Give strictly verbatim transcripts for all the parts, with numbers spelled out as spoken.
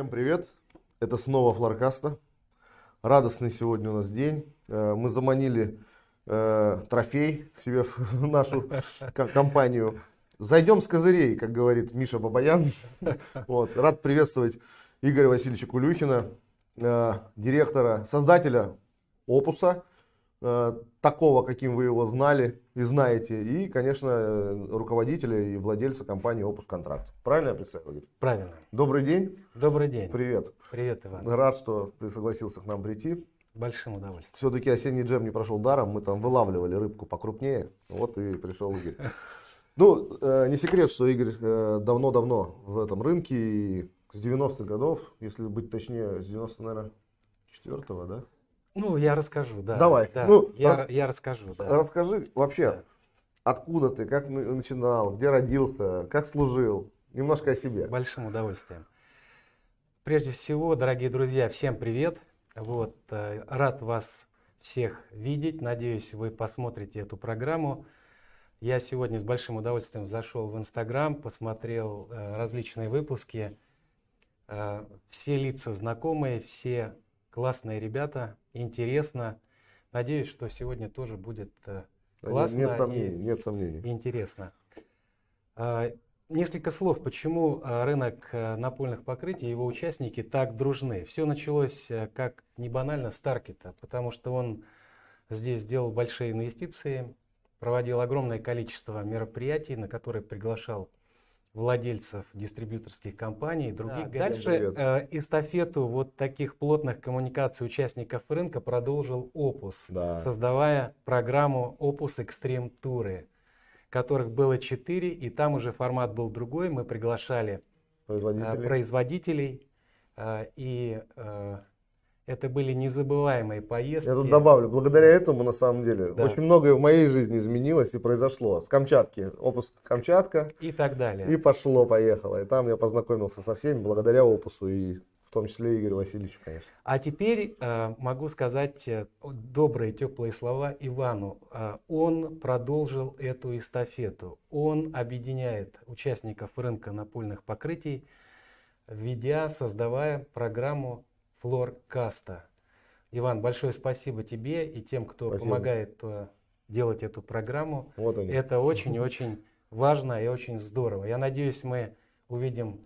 Всем привет! Это снова Фларкаста. Радостный сегодня у нас день. Мы заманили э, трофей к себе в нашу компанию. Зайдем с козырей, как говорит Миша Бабаян. Вот. Рад приветствовать Игоря Васильевича Кулюхина, э, директора, создателя Опуса, э, такого, каким вы его знали и знаете, и, конечно, руководителя и владельца компании «Опуск Контракт». Правильно я представил? Правильно. Добрый день. Добрый день. Привет. Привет, Иван. Рад, что ты согласился к нам прийти. Большим удовольствием. Все-таки осенний джем не прошел даром, мы там вылавливали рыбку покрупнее, вот и пришел Игорь. Ну, не секрет, что Игорь давно-давно в этом рынке, и с девяностых годов, если быть точнее, с девяносто четвёртого, да? Ну, я расскажу, да. Давай. Да. Ну, я, про... я расскажу, да. Расскажи вообще, да. Откуда ты, как начинал, где родился, как служил. Немножко о себе. Большим удовольствием. Прежде всего, дорогие друзья, всем привет. Вот, рад вас всех видеть. Надеюсь, вы посмотрите эту программу. Я сегодня с большим удовольствием зашел в Инстаграм, посмотрел различные выпуски. Все лица знакомые, все классные ребята. Интересно. Надеюсь, что сегодня тоже будет классно. Нет сомнений, нет сомнений. Интересно. Несколько слов, почему рынок напольных покрытий и его участники так дружны. Все началось, как не банально, с Таркета, потому что он здесь делал большие инвестиции, проводил огромное количество мероприятий, на которые приглашал владельцев дистрибьюторских компаний и других. Да, дальше э, эстафету вот таких плотных коммуникаций участников рынка продолжил Опус, да. Создавая программу Опус Экстрим Туры, которых было четыре, и там уже формат был другой. Мы приглашали производителей, э, производителей э, и э, это были незабываемые поездки. Я тут добавлю, благодаря этому, на самом деле, да. Очень многое в моей жизни изменилось и произошло. С Камчатки, Опус Камчатка. И так далее. И пошло, поехало. И там я познакомился со всеми благодаря Опусу, и в том числе Игорю Васильевичу, конечно. А теперь э, могу сказать добрые, теплые слова Ивану. Он продолжил эту эстафету. Он объединяет участников рынка напольных покрытий, ведя, создавая программу Фларкаста. Иван, большое спасибо тебе и тем, кто спасибо. Помогает делать эту программу. Вот они. Это очень-очень важно и очень здорово. Я надеюсь, мы увидим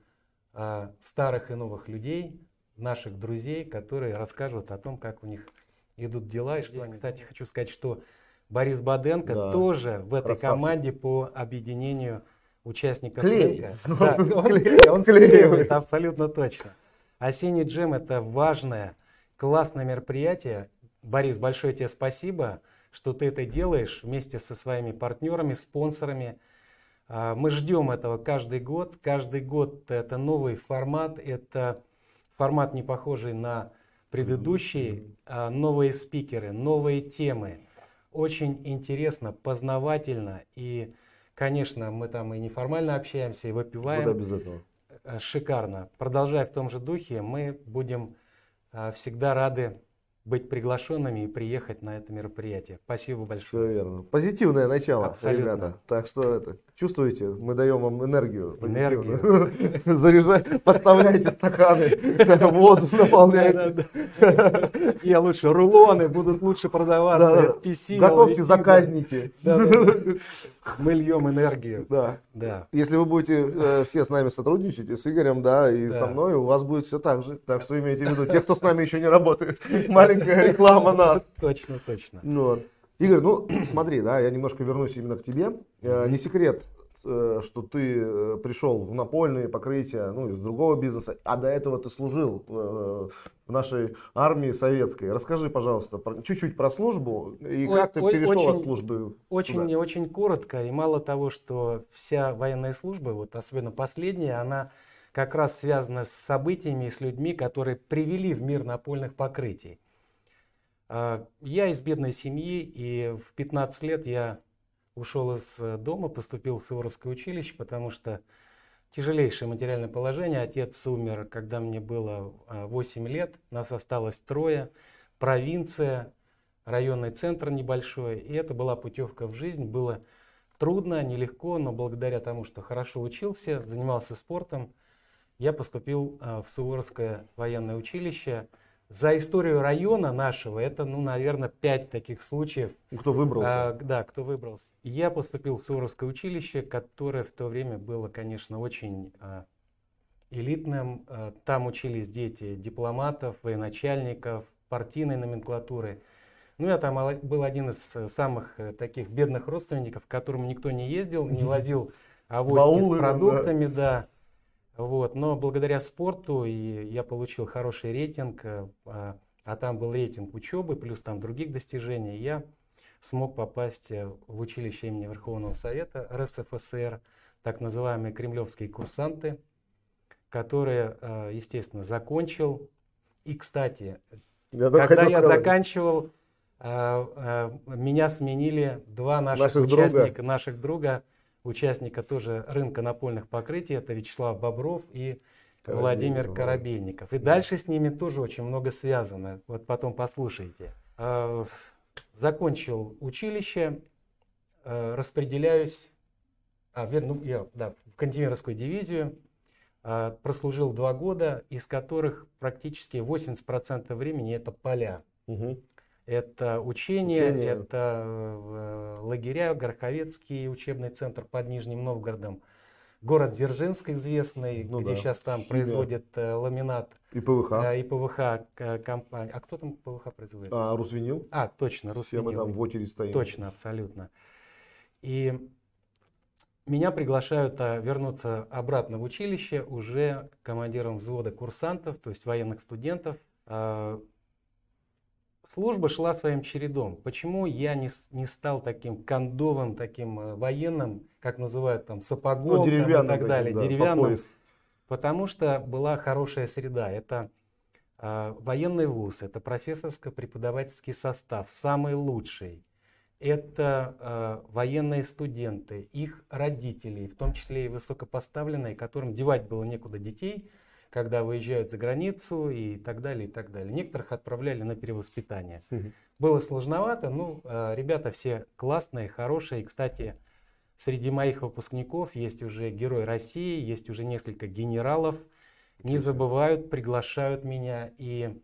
э, старых и новых людей, наших друзей, которые расскажут о том, как у них идут дела. И что они... Кстати, хочу сказать, что Борис Боденко, да, тоже в этой красавчик. Команде по объединению участников рынка. Да, он склеивает, абсолютно точно. Осенний джем – это важное, классное мероприятие. Борис, большое тебе спасибо, что ты это делаешь вместе со своими партнерами, спонсорами. Мы ждем этого каждый год. Каждый год это новый формат. Это формат, не похожий на предыдущий. Новые спикеры, новые темы. Очень интересно, познавательно. И, конечно, мы там и неформально общаемся, и выпиваем. Куда без этого? Шикарно. Продолжая в том же духе, мы будем а, всегда рады быть приглашенными и приехать на это мероприятие. Спасибо большое. Все верно. Позитивное начало, абсолютно, ребята. Так что это, чувствуете, мы даем вам энергию. Энергию. Заряжайте, поставляйте стаканы, воду наполняйте. Я лучше, рулоны будут лучше продаваться. Готовьте заказники. Мы льем энергию. Да. Если вы будете все с нами сотрудничать, и с Игорем, да, и со мной, у вас будет все так же. Так что имейте в виду, те, кто с нами еще не работает, реклама нас. Точно, точно. Ну, Игорь, ну смотри, да, я немножко вернусь именно к тебе. Mm-hmm. Не секрет, что ты пришел в напольные покрытия, ну, из другого бизнеса, а до этого ты служил в нашей армии советской. Расскажи, пожалуйста, про, чуть-чуть про службу и ой, как ты ой, перешел очень, от службы. Очень, очень коротко, и мало того, что вся военная служба, вот особенно последняя, она как раз связана с событиями и с людьми, которые привели в мир напольных покрытий. Я из бедной семьи, и в пятнадцать лет я ушел из дома, поступил в Суворовское училище, потому что тяжелейшее материальное положение. Отец умер, когда мне было восемь лет, нас осталось трое, провинция, районный центр небольшой, и это была путевка в жизнь. Было трудно, нелегко, но благодаря тому, что хорошо учился, занимался спортом, я поступил в Суворовское военное училище. За историю района нашего это, ну, наверное, пять таких случаев. Кто выбрался? А, да, кто выбрался. Я поступил в Суворовское училище, которое в то время было, конечно, очень а, элитным. А, там учились дети дипломатов, военачальников, партийной номенклатуры. Ну, я там был один из самых таких бедных родственников, к которому никто не ездил, не возил авоськи с продуктами, да. Вот. Но благодаря спорту и я получил хороший рейтинг, а, а там был рейтинг учебы, плюс там других достижений. Я смог попасть в училище имени Верховного Совета РСФСР, так называемые кремлевские курсанты, которые, естественно, закончил. И, кстати, я когда я сказать. заканчивал, а, а, меня сменили два наших, наших участника, друга. наших друга. участника тоже рынка напольных покрытий, это Вячеслав Бобров и Коробейников. Владимир Коробейников. И да. дальше с ними тоже очень много связано. Вот потом послушайте. Закончил училище, распределяюсь, а, ну, я, да, в Кантемировскую дивизию, прослужил два года, из которых практически восемьдесят процентов времени это поля. Угу. Это учения, учение, это лагеря, Горховецкий учебный центр под Нижним Новгородом, город Дзержинск известный, ну где да. сейчас там производят да. ламинат. И ПВХ. Да, и ПВХ компания. А кто там ПВХ производит? А, Русвинил. А, точно, Русвинил. Все мы там в очередь стоим. Точно, абсолютно. И меня приглашают вернуться обратно в училище уже командиром взвода курсантов, то есть военных студентов. Служба шла своим чередом. Почему я не, не стал таким кондовым, таким военным, как называют там, сапогом, ну, деревянным, там, и так далее, таким, да, деревянным? Потому что была хорошая среда. Это э, военный вуз, это профессорско-преподавательский состав, самый лучший. Это э, военные студенты, их родители, в том числе и высокопоставленные, которым девать было некуда детей, когда выезжают за границу и так далее, и так далее. Некоторых отправляли на перевоспитание. Mm-hmm. Было сложновато, но э, ребята все классные, хорошие. И, кстати, среди моих выпускников есть уже Герой России, есть уже несколько генералов. Mm-hmm. Не забывают, приглашают меня. И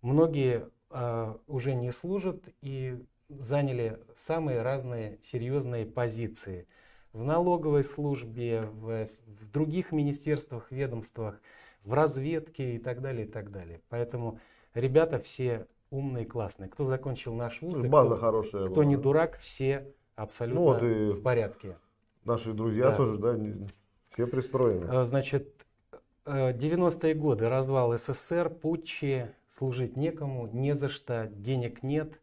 многие э, уже не служат и заняли самые разные серьезные позиции. В налоговой службе, в, в других министерствах, ведомствах, в разведке и так далее, и так далее. Поэтому ребята все умные, классные. Кто закончил наш вуз, база кто, хорошая кто не дурак, все абсолютно ну, вот в порядке. Наши друзья да. тоже, да, все пристроены. Значит, девяностые годы, развал СССР, путчи, служить некому, не за что, денег нет.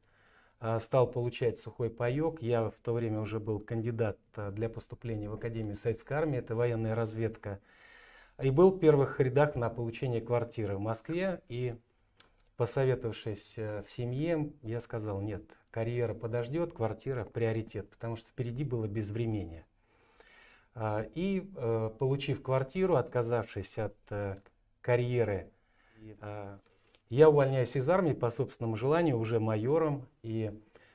Стал получать сухой паёк. Я в то время уже был кандидат для поступления в Академию Советской Армии, это военная разведка. И был в первых рядах на получение квартиры в Москве. И, посоветовавшись в семье, я сказал, нет, карьера подождет, квартира приоритет, потому что впереди было безвременье. И, получив квартиру, отказавшись от карьеры, я увольняюсь из армии по собственному желанию, уже майором. И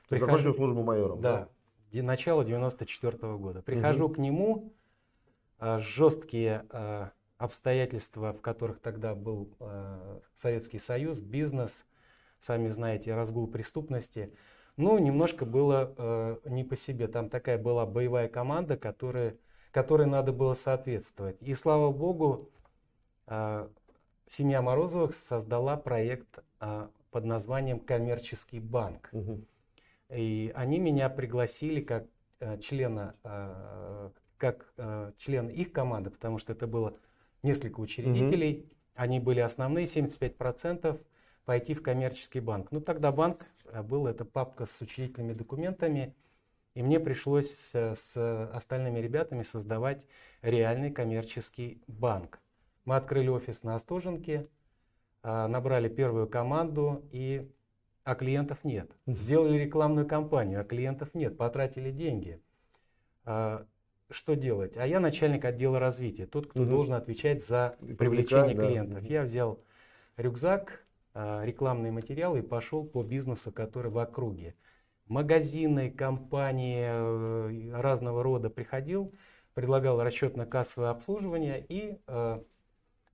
ты прихожу... закончил службу майором? Да, да? Начало девяносто четвёртого года. Прихожу угу. к нему, жесткие... обстоятельства, в которых тогда был э, Советский Союз, бизнес, сами знаете, разгул преступности. Ну, немножко было э, не по себе. Там такая была боевая команда, которой, которой надо было соответствовать. И, слава богу, э, семья Морозовых создала проект э, под названием «Коммерческий банк». Угу. И они меня пригласили как э, члена, э, как э, член их команды, потому что это было... несколько учредителей, угу. они были основные, семьдесят пять процентов пойти в коммерческий банк. Ну тогда банк был, это папка с учредительными документами, и мне пришлось с, с остальными ребятами создавать реальный коммерческий банк. Мы открыли офис на Остоженке, набрали первую команду, и, а клиентов нет. Сделали рекламную кампанию, а клиентов нет, потратили деньги. Что делать? А я начальник отдела развития, тот, кто угу. должен отвечать за и привлечение да. клиентов. Я взял рюкзак, рекламные материалы и пошел по бизнесу, который в округе. Магазины, компании разного рода приходил, предлагал расчетно-кассовое обслуживание и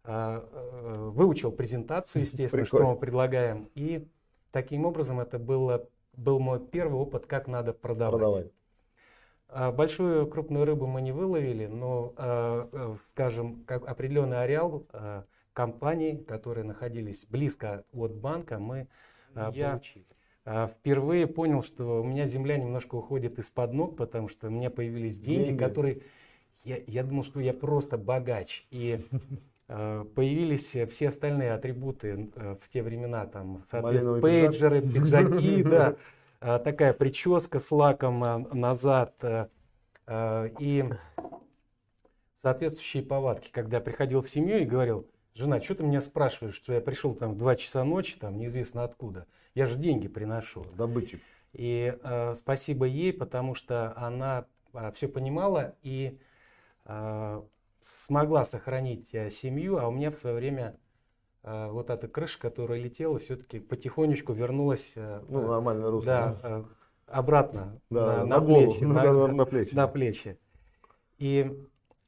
выучил презентацию, естественно, Прикольно. Что мы предлагаем. И таким образом это было, был мой первый опыт, как надо продавать. Продавай. Большую крупную рыбу мы не выловили, но, скажем, как определенный ареал компаний, которые находились близко от банка, мы Я получили. Впервые понял, что у меня земля немножко уходит из-под ног, потому что у меня появились деньги, деньги. которые... Я, я думал, что я просто богач. И появились все остальные атрибуты в те времена, там, соответственно, пейджеры, пиджаки, да. Такая прическа с лаком назад и соответствующие повадки. Когда я приходил в семью и говорил: жена, что ты меня спрашиваешь, что я пришел там в два часа ночи, там неизвестно откуда, я же деньги приношу. Добытчик. И э, спасибо ей, потому что она все понимала и э, смогла сохранить семью, а у меня в свое время... Вот эта крыша, которая летела, все-таки потихонечку вернулась, ну, нормально, русский, да, да. обратно да, на, на, на голову, плечи, на, на, на, плечи. на плечи. И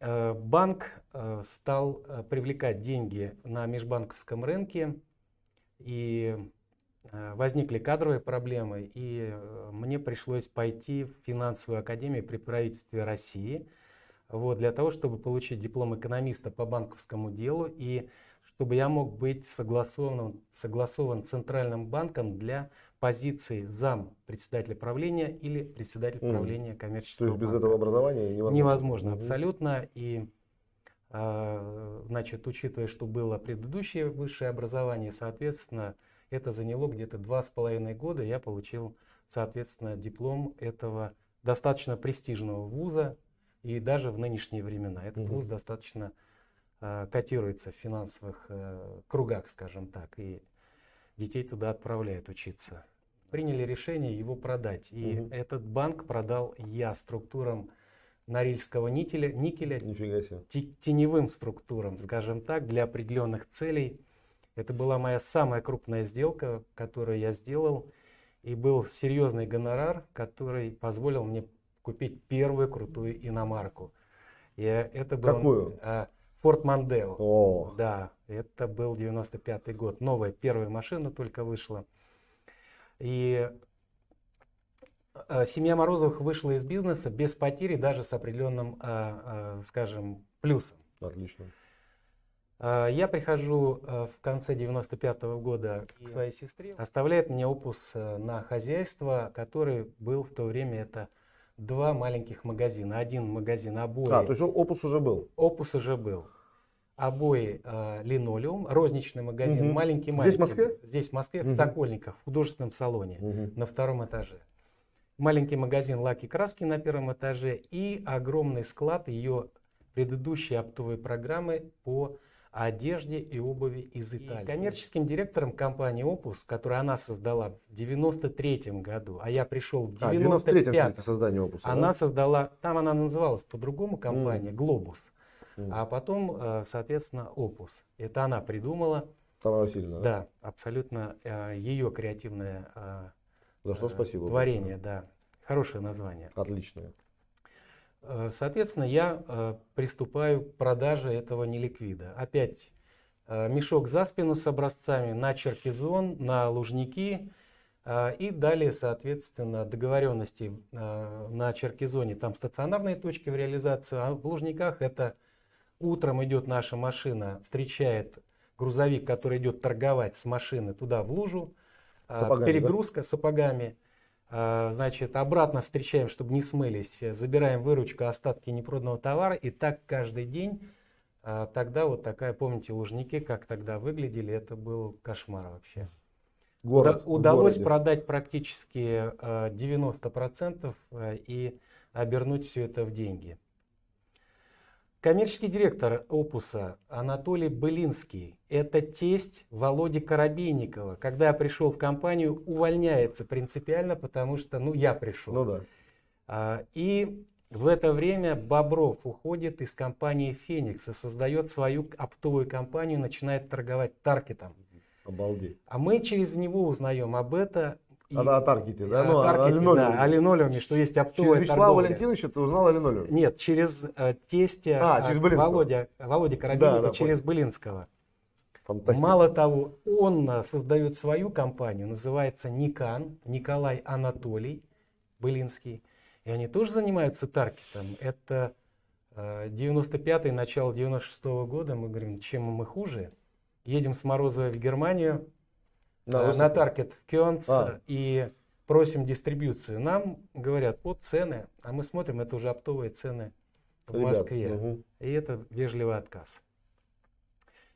э, банк э, стал привлекать деньги на межбанковском рынке, и э, возникли кадровые проблемы, и мне пришлось пойти в финансовую академию при правительстве России, вот, для того, чтобы получить диплом экономиста по банковскому делу и чтобы я мог быть согласован, согласован Центральным банком для позиции зам председателя правления или председателя mm. правления коммерческого банка. То есть без этого образования невозможно? Невозможно, mm-hmm. абсолютно. И, э, значит, учитывая, что было предыдущее высшее образование, соответственно, это заняло где-то два с половиной года. Я получил, соответственно, диплом этого достаточно престижного вуза. И даже в нынешние времена этот mm-hmm. вуз достаточно... котируется в финансовых э, кругах, скажем так, и детей туда отправляют учиться. Приняли решение его продать, и угу. этот банк продал я структурам Норильского никеля, никеля теневым структурам, скажем так, для определенных целей. Это была моя самая крупная сделка, которую я сделал, и был серьезный гонорар, который позволил мне купить первую крутую иномарку. И это было, Какую? А, Форд Мандел. О. Да, это был девяносто пятый год. Новая первая машина только вышла. И семья Морозовых вышла из бизнеса без потери, даже с определенным, скажем, плюсом. Отлично. Я прихожу в конце девяносто пятого года к своей сестре. Оставляет мне опус на хозяйство, который был в то время это... Два маленьких магазина. Один магазин обои. А, то есть опус уже был? Опус уже был. Обои, э, линолеум, розничный магазин, угу. маленький-маленький. Здесь в Москве? Здесь в Москве, угу. в Сокольниках, в художественном салоне, угу. на втором этаже. Маленький магазин лаки и краски на первом этаже и огромный склад ее предыдущей оптовой программы по одежде и обуви из Италии. И коммерческим директором компании «Опус», которую она создала в девяносто третьем году, а я пришел в девяносто пятом, а, создание «Опуса», она да? создала, там она называлась по-другому компания, mm. Globus, mm. а потом, соответственно, «Опус». Это она придумала. Тамара Васильевна. Да, да, абсолютно ее креативное За что спасибо, творение. Да. Хорошее название. Отличное. Соответственно, я приступаю к продаже этого неликвида. Опять мешок за спину с образцами на Черкизон, на Лужники. И далее, соответственно, договоренности на Черкизоне. Там стационарные точки в реализации, а в Лужниках это утром идет наша машина, встречает грузовик, который идет торговать с машины туда в лужу. Сапогами, перегрузка да? сапогами. Значит, обратно встречаем, чтобы не смылись, забираем выручку, остатки непроданного товара. И так каждый день. Тогда вот такая, помните, Лужники, как тогда выглядели, это был кошмар вообще. Город, Удалось продать практически девяносто процентов и обернуть все это в деньги. Коммерческий директор «Опуса» Анатолий Былинский, это тесть Володи Коробейникова. Когда я пришел в компанию, увольняется принципиально, потому что, ну, я пришел. Ну, да. И в это время Бобров уходит из компании «Феникс» и создает свою оптовую компанию, начинает торговать «Таркетом». Обалдеть. А мы через него узнаем об этом. о Таркете, да? Ну, о линолеуме. Да, о линолеуме, что есть оптовая торговля. Через Вячеслава Валентиновича ты узнал о линолеуме? Нет, через тестя а, Володя, Володя Коробейникова, да, да, через понял. Былинского. Фантастика. Мало того, он создает свою компанию, называется Никан, Николай Анатолий Былинский. И они тоже занимаются Таркетом. Это девяносто пятый, начало девяносто шестого года. Мы говорим, чем мы хуже. Едем с Морозова в Германию, да, на Таркет в Кёнц а. и просим дистрибьюцию. Нам говорят, вот цены, а мы смотрим, это уже оптовые цены в Ребят, Москве. Угу. И это вежливый отказ.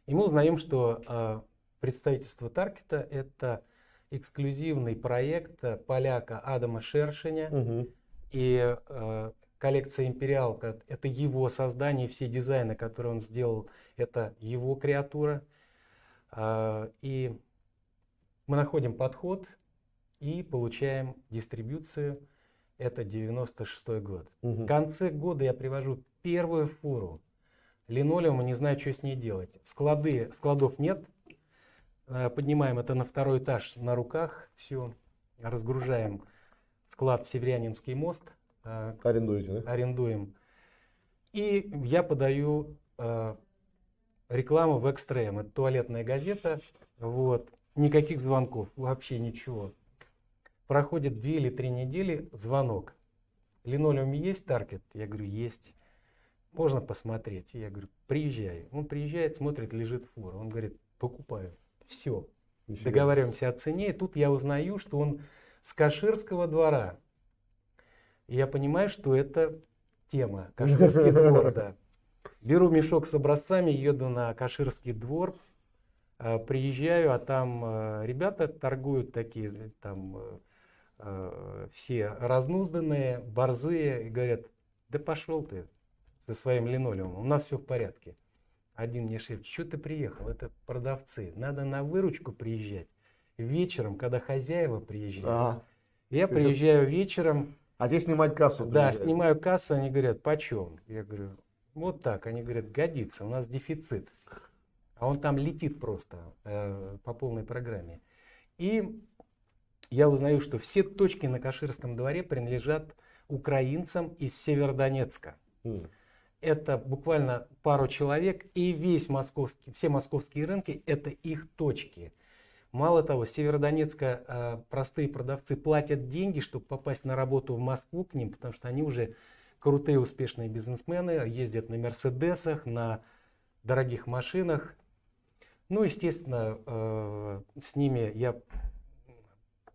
И мы узнаем, что э, представительство Таркета — это эксклюзивный проект поляка Адама Шершеня. Угу. И э, коллекция «Империалка» — это его создание, все дизайны, которые он сделал, это его креатура. Э, и мы находим подход и получаем дистрибьюцию. Это девяносто шестой год. Угу. В конце года я привожу первую фуру линолеума, не знаю, что с ней делать. Склады, складов нет. Поднимаем это на второй этаж на руках. Все, разгружаем склад «Северянинский мост». Арендуете, да? Арендуем. И я подаю рекламу в «Экстрем». Это туалетная газета. Вот. Никаких звонков, вообще ничего. Проходит две или три недели, звонок. Линолеум есть, Таркет? Я говорю, есть. Можно посмотреть? Я говорю, приезжай. Он приезжает, смотрит, лежит фура. Он говорит, покупаю. Все. Нифига. Договариваемся о цене. И тут я узнаю, что он с Каширского двора. И я понимаю, что это тема. Каширский двор, да. Беру мешок с образцами, еду на Каширский двор. Приезжаю, а там ребята торгуют такие, там все разнузданные, борзые, и говорят, да пошел ты со своим линолеумом, у нас все в порядке. Один мне шепчет, что ты приехал, это продавцы, надо на выручку приезжать. Вечером, когда хозяева приезжают, ага. я Слышишь? приезжаю вечером. А ты снимать кассу? Да, приезжаю. Снимаю кассу, они говорят, почем? Я говорю, вот так, они говорят, годится, у нас дефицит. А он там летит просто э, по полной программе. И я узнаю, что все точки на Каширском дворе принадлежат украинцам из Северодонецка. Mm. Это буквально пару человек, и весь московский, все московские рынки – это их точки. Мало того, с Северодонецка э, простые продавцы платят деньги, чтобы попасть на работу в Москву к ним, потому что они уже крутые, успешные бизнесмены, ездят на «Мерседесах», на дорогих машинах. Ну, естественно, с ними я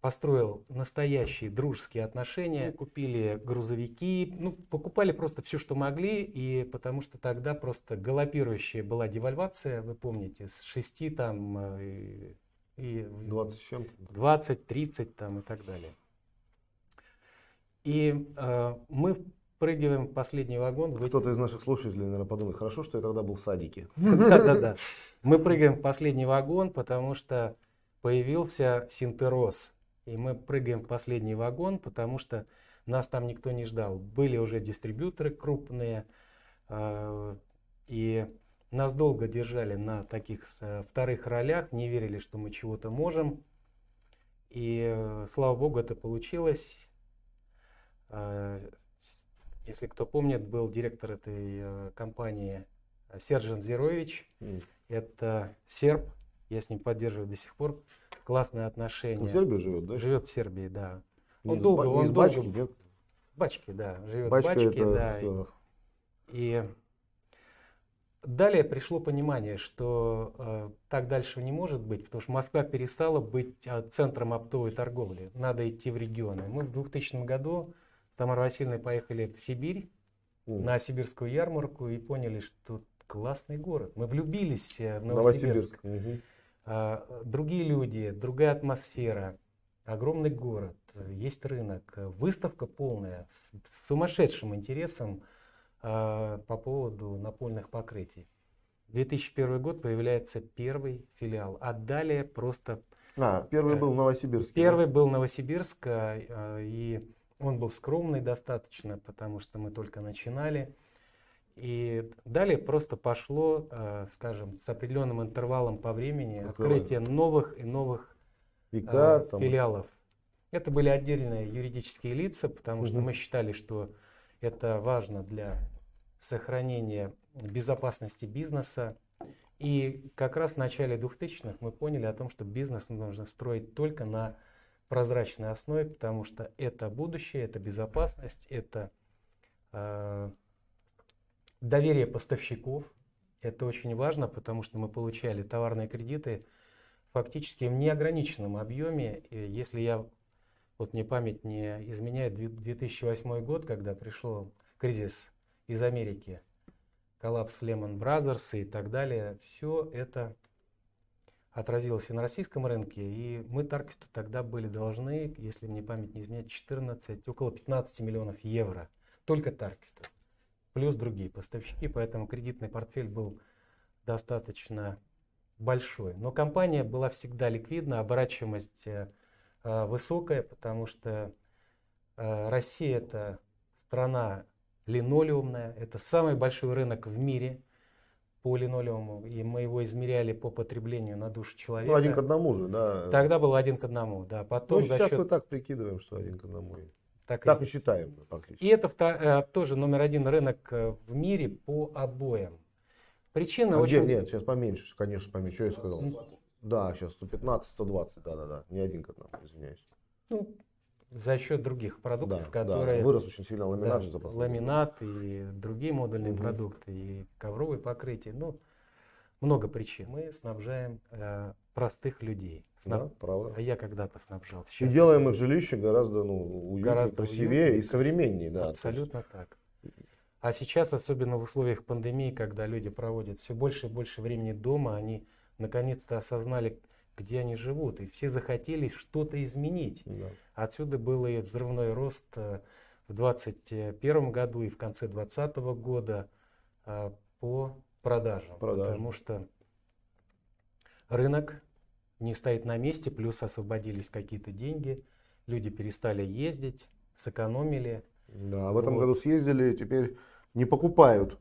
построил настоящие дружеские отношения. Купили грузовики, ну, покупали просто все, что могли, и потому что тогда просто галопирующая была девальвация, вы помните, с шести там и, и двадцать, тридцать там и так далее. И э, мы прыгиваем в последний вагон. Кто-то из наших слушателей, наверное, подумал, хорошо, что я тогда был в садике. Да-да-да. Мы прыгаем в последний вагон, потому что появился синтероз. И мы прыгаем в последний вагон, потому что нас там никто не ждал. Были уже дистрибьюторы крупные. И нас долго держали на таких вторых ролях. Не верили, что мы чего-то можем. И, слава богу, это получилось. Если кто помнит, был директор этой компании Сержан Зерович. Mm. Это серб, я с ним поддерживаю до сих пор классные отношения. Он в Сербии живет, да? Живет в Сербии, да. Он из, долго, он из долго. Бачки, нет? Бачки, да, живет в Бачке, это... да. И, и далее пришло понимание, что э, так дальше не может быть, потому что Москва перестала быть э, центром оптовой торговли. Надо идти в регионы. Мы в двухтысячном году Тамара Васильевна поехали в Сибирь, mm. на сибирскую ярмарку, и поняли, что классный город. Мы влюбились в Новосибирск. Новосибирск. Mm-hmm. А, другие люди, другая атмосфера, огромный город, есть рынок, выставка полная, с, с сумасшедшим интересом а, по поводу напольных покрытий. две тысячи первый год появляется первый филиал, а далее просто... А, первый был в Новосибирске. Первый да? был в Новосибирске, и... Он был скромный достаточно, потому что мы только начинали. И далее просто пошло, скажем, с определенным интервалом по времени открытие новых и новых Века, э, филиалов. Это были отдельные юридические лица, потому что мы считали, что это важно для сохранения безопасности бизнеса. И как раз в начале двухтысячных мы поняли о том, что бизнес нужно строить только на прозрачной основе, потому что это будущее, это безопасность, это э, доверие поставщиков. Это очень важно, потому что мы получали товарные кредиты фактически в неограниченном объеме. Если я, вот мне память не изменяет, две тысячи восьмой год, когда пришел кризис из Америки, коллапс Lehman Brothers и так далее, все это отразилось и на российском рынке. И мы Таркету тогда были должны, если мне память не изменяет, четырнадцать, около пятнадцати миллионов евро. Только Таркету. Плюс другие поставщики, поэтому кредитный портфель был достаточно большой. Но компания была всегда ликвидна, оборачиваемость э, высокая, потому что э, Россия – это страна линолеумная, это самый большой рынок в мире по линолеуму, и мы его измеряли по потреблению на душу человека. Ну, один к одному же, да. Тогда было один к одному, да. Потом, ну, сейчас счет... мы так прикидываем, что один к одному. Так, так и, и считаем. Практически. И это тоже номер один рынок в мире по обоям. Причина а очень... Нет, сейчас поменьше, конечно, поменьше. Что я сказал? Да, сейчас сто пятнадцать - сто двадцать, да-да-да. Не один к одному, извиняюсь. Ну, за счет других продуктов, да, которые... Да. Вырос очень сильно ламинат. Да, ламинат и другие модульные угу. продукты, и ковровые покрытия. Ну, много причин. Мы снабжаем э, простых людей. Снаб... Да, правда. А я когда-то снабжал. И делаем их жилище гораздо, ну, уютнее, гораздо красивее уютнее, и современнее. Да, абсолютно так. А сейчас, особенно в условиях пандемии, когда люди проводят все больше и больше времени дома, они наконец-то осознали, где они живут. И все захотели что-то изменить. Да. Отсюда был и взрывной рост в двадцать первом году и в конце двадцатого года э, по... Продажу, Продажу, потому что рынок не стоит на месте, плюс освободились какие-то деньги, люди перестали ездить, сэкономили. Да, в этом вот. Году съездили, теперь не покупают.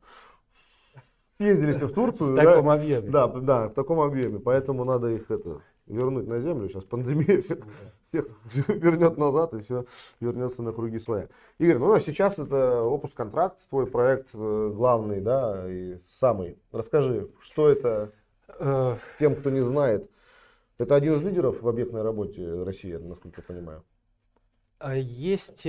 Съездили в Турцию, да? В таком объеме. Да, да, в таком объеме, поэтому надо их это вернуть на землю. Сейчас пандемия всех, всех вернет назад, и все вернется на круги своя. Игорь, ну а сейчас это Опуск Контракт, твой проект главный, да, и самый. Расскажи, что это тем, кто не знает. Это один из лидеров в объектной работе России, насколько я понимаю. Есть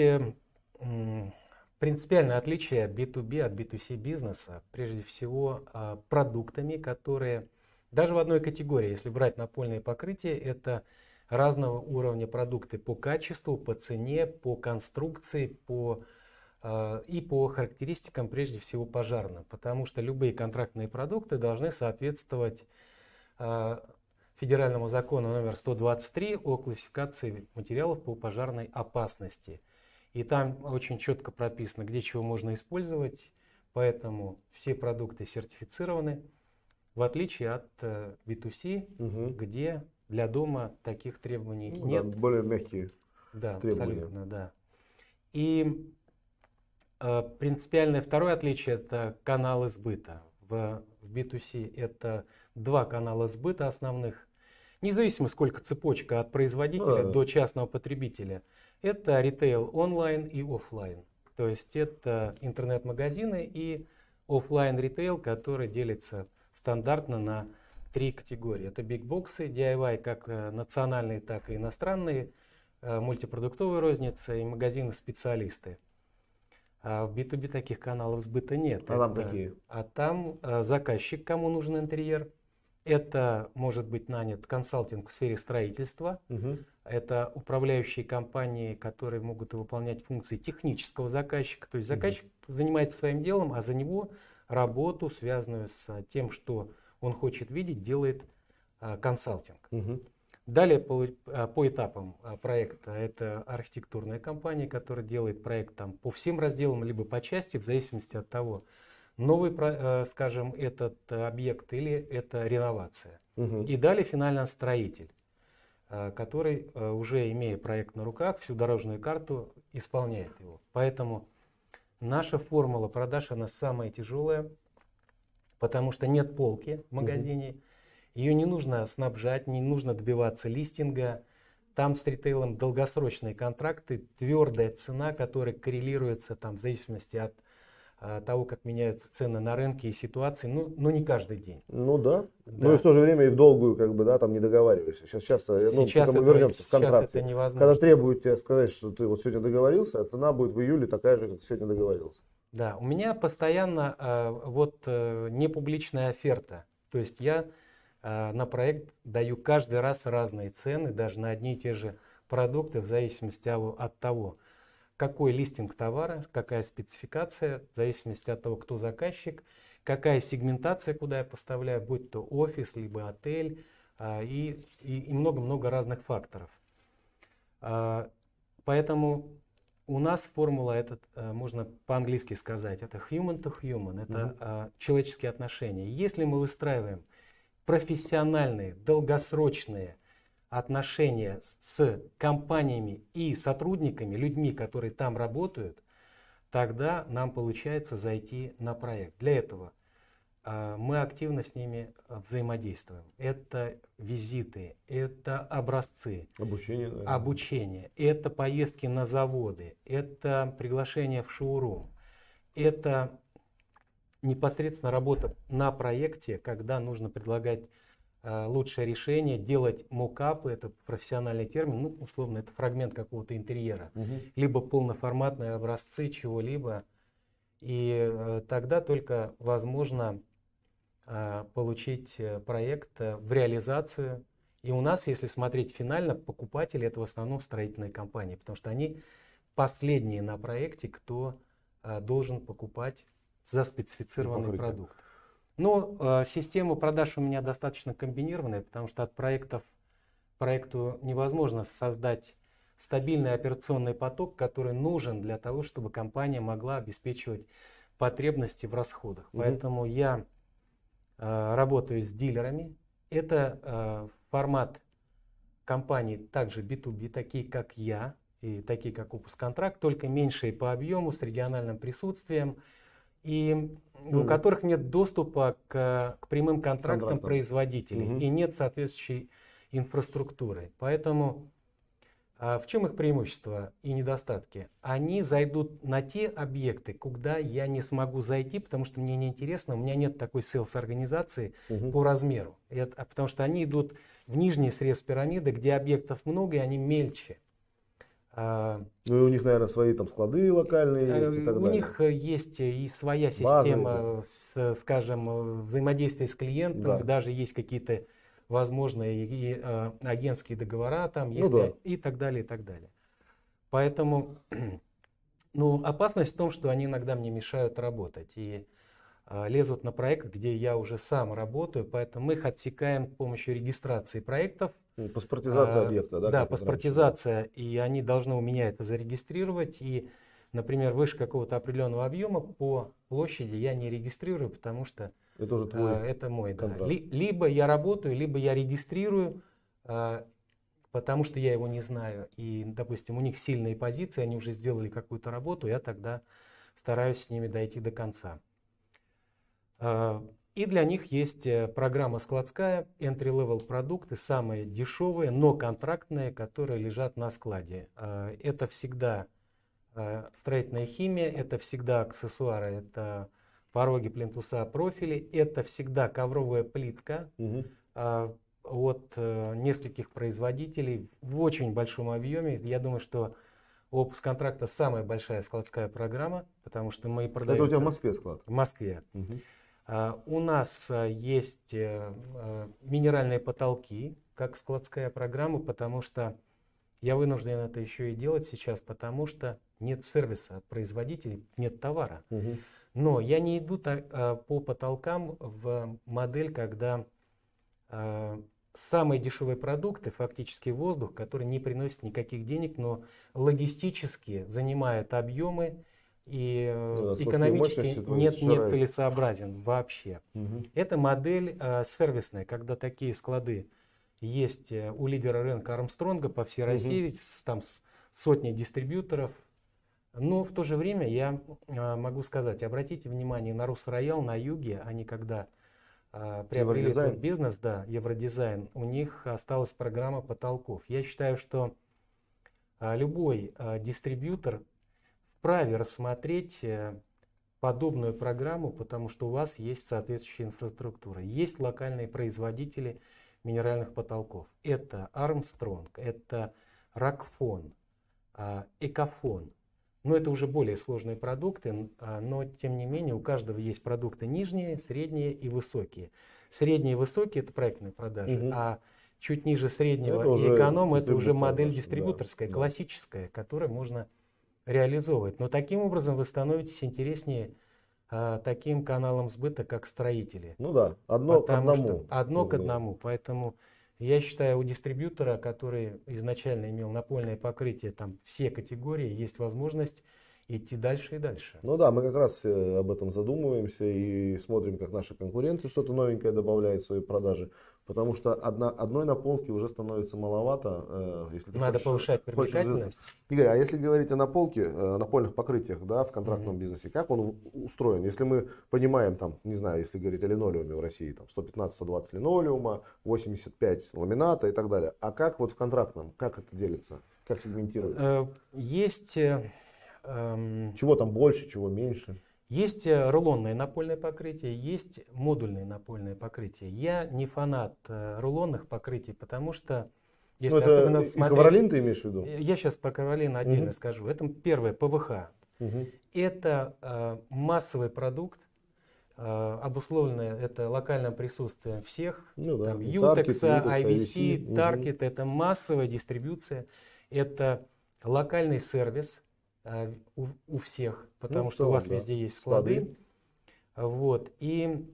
принципиальное отличие би ту би от би ту си бизнеса, прежде всего продуктами, которые... Даже в одной категории, если брать напольные покрытия, это разного уровня продукты по качеству, по цене, по конструкции по, э, и по характеристикам, прежде всего, пожарным. Потому что любые контрактные продукты должны соответствовать э, федеральному закону номер сто двадцать три о классификации материалов по пожарной опасности. И там очень четко прописано, где чего можно использовать, поэтому все продукты сертифицированы. В отличие от би ту си, угу. где для дома таких требований ну, нет. Да, более мягкие да, требования. Абсолютно, да. И э, принципиальное второе отличие – это каналы сбыта. В, в би ту си это два канала сбыта основных, независимо сколько цепочка от производителя а, до частного потребителя. Это ритейл онлайн и офлайн. То есть это интернет-магазины и офлайн-ритейл, который делится стандартно на три категории. Это бигбоксы, ди ай вай как национальные, так и иностранные, мультипродуктовые розницы и магазины-специалисты. А в би ту би таких каналов сбыта нет. А, это, такие. а там заказчик, кому нужен интерьер. Это может быть нанят консалтинг в сфере строительства. Угу. Это управляющие компании, которые могут выполнять функции технического заказчика. То есть заказчик угу. занимается своим делом, а за него работу, связанную с тем, что он хочет видеть, делает а, консалтинг. Угу. Далее по, по этапам проекта это архитектурная компания, которая делает проект там, по всем разделам, либо по части, в зависимости от того, новый, скажем, этот объект или это реновация. Угу. И далее финально строитель, который, уже имея проект на руках, всю дорожную карту исполняет его. Поэтому наша формула продаж, она самая тяжелая, потому что нет полки в магазине, ее не нужно снабжать, не нужно добиваться листинга. Там с ритейлом долгосрочные контракты, твердая цена, которая коррелируется там, в зависимости от а, того, как меняются цены на рынке и ситуации, ну, ну не каждый день. Ну да. да, ну и в то же время и в долгую как бы, да, там не договариваешься. Сейчас, сейчас, ну, сейчас это, мы вернемся сейчас в контракт. Когда требуют тебе сказать, что ты вот сегодня договорился, а цена будет в июле такая же, как сегодня договорился. Да, у меня постоянно э, вот э, непубличная оферта, то есть я э, на проект даю каждый раз разные цены, даже на одни и те же продукты, в зависимости от того, какой листинг товара, какая спецификация, в зависимости от того, кто заказчик, какая сегментация, куда я поставляю, будь то офис, либо отель, э, и, и, и много-много разных факторов. Э, поэтому... У нас формула, этот, можно по-английски сказать, это human to human, это mm-hmm. человеческие отношения. Если мы выстраиваем профессиональные, долгосрочные отношения с компаниями и сотрудниками, людьми, которые там работают, тогда нам получается зайти на проект. Для этого мы активно с ними взаимодействуем. Это визиты, это образцы, обучение, да. обучение, это поездки на заводы, это приглашение в шоурум, это непосредственно работа на проекте, когда нужно предлагать э, лучшее решение, делать мокапы, это профессиональный термин, ну, условно, это фрагмент какого-то интерьера, угу. либо полноформатные образцы чего-либо. И э, тогда только возможно получить проект в реализацию. И у нас, если смотреть финально, покупатели — это в основном строительные компании, потому что они последние на проекте, кто должен покупать за специфицированный продукт. Но система продаж у меня достаточно комбинированная, потому что от проектов проекту невозможно создать стабильный операционный поток, который нужен для того, чтобы компания могла обеспечивать потребности в расходах. Mm-hmm. Поэтому я работаю с дилерами. Это э, формат компаний также би ту би, такие как я и такие как Опуск Контракт, только меньшие по объему, с региональным присутствием, и mm-hmm. у которых нет доступа к, к прямым контрактам Контрактор. производителей mm-hmm. и нет соответствующей инфраструктуры. Поэтому э, в чем их преимущества и недостатки? Они зайдут на те объекты, куда я не смогу зайти, потому что мне неинтересно, у меня нет такой селс-организации угу. по размеру. Это, потому что они идут в нижний срез пирамиды, где объектов много, и они мельче. Ну и у них, наверное, свои там склады локальные есть и так далее. У них есть и своя система, базы, с, скажем, взаимодействия с клиентом, да. даже есть какие-то возможные и, и, агентские договора там, есть ну, да. и, и так далее, и так далее. Поэтому... Ну, опасность в том, что они иногда мне мешают работать и э, лезут на проект, где я уже сам работаю, поэтому мы их отсекаем с помощью регистрации проектов. Паспортизация а, объекта, да? Да, паспортизация, и они должны у меня это зарегистрировать. И, например, выше какого-то определенного объема по площади я не регистрирую, потому что это, уже твой а, это мой контракт. Да. Ли, либо я работаю, либо я регистрирую, а, потому что я его не знаю, и, допустим, у них сильные позиции, они уже сделали какую-то работу, я тогда стараюсь с ними дойти до конца. И для них есть программа складская, entry-level продукты, самые дешевые, но контрактные, которые лежат на складе. Это всегда строительная химия, это всегда аксессуары, это пороги, плинтуса, профили, это всегда ковровая плитка, угу. от э, нескольких производителей в очень большом объеме. Я думаю, что у Опуск Контракта самая большая складская программа, потому что мы продаем... Это у тебя в Москве склад? В Москве. Угу. А, у нас есть э, э, минеральные потолки, как складская программа, потому что я вынужден это еще и делать сейчас, потому что нет сервиса от производителей, нет товара. Угу. Но я не иду та, по потолкам в модель, когда... самые дешевые продукты, фактически воздух, который не приносит никаких денег, но логистически занимает объемы и да, экономически нет, не целесообразен вообще. Угу. Это модель э, сервисная, когда такие склады есть у лидера рынка Армстронга по всей России, угу. там сотни дистрибьюторов. Но в то же время я э, могу сказать, обратите внимание на Русроял на юге, они когда приобрели этот бизнес, да, Евродизайн, у них осталась программа потолков. Я считаю, что любой дистрибьютор вправе рассмотреть подобную программу, потому что у вас есть соответствующая инфраструктура. Есть локальные производители минеральных потолков. Это Армстронг, это Рокфон, Экофон. Но это уже более сложные продукты, но тем не менее у каждого есть продукты нижние, средние и высокие. Средние и высокие – это проектные продажи, угу. а чуть ниже среднего это и эконом – это уже модель дистрибьюторская, да, классическая, да. которую можно реализовывать. Но таким образом вы становитесь интереснее а, таким каналом сбыта, как строители. Ну да, одно к одному. Одно ну, к одному, поэтому… Я считаю, у дистрибьютора, который изначально имел напольное покрытие, там все категории, есть возможность идти дальше и дальше. Ну да, мы как раз об этом задумываемся и смотрим, как наши конкуренты что-то новенькое добавляют в свои продажи. Потому что одна, одной наполки уже становится маловато. Если Надо хочешь, повышать привлекательность. Хочешь... Игорь, а если говорить о наполке, о напольных покрытиях, да, в контрактном mm-hmm. бизнесе, как он устроен? Если мы понимаем, там, не знаю, если говорить о линолеуме в России, там сто пятнадцать - сто двадцать линолеума, восемьдесят пять ламината и так далее. А как вот в контрактном, как это делится, как сегментируется? Есть... Чего там больше, чего меньше? Есть рулонное напольное покрытие, есть модульное напольное покрытие. Я не фанат рулонных покрытий, потому что... Если ну, особенно смотреть, ковролин ты имеешь в виду? Я сейчас про ковролин отдельно угу. скажу. Это первое, ПВХ. Угу. Это э, массовый продукт, э, обусловленное это локальным присутствием всех. Ну, да. Там, Ютекса, ай ви си, Таркет. Угу. Это массовая дистрибьюция. Это локальный сервис. У, у всех, потому ну, что целом, у вас да. везде есть склады. склады. Вот. И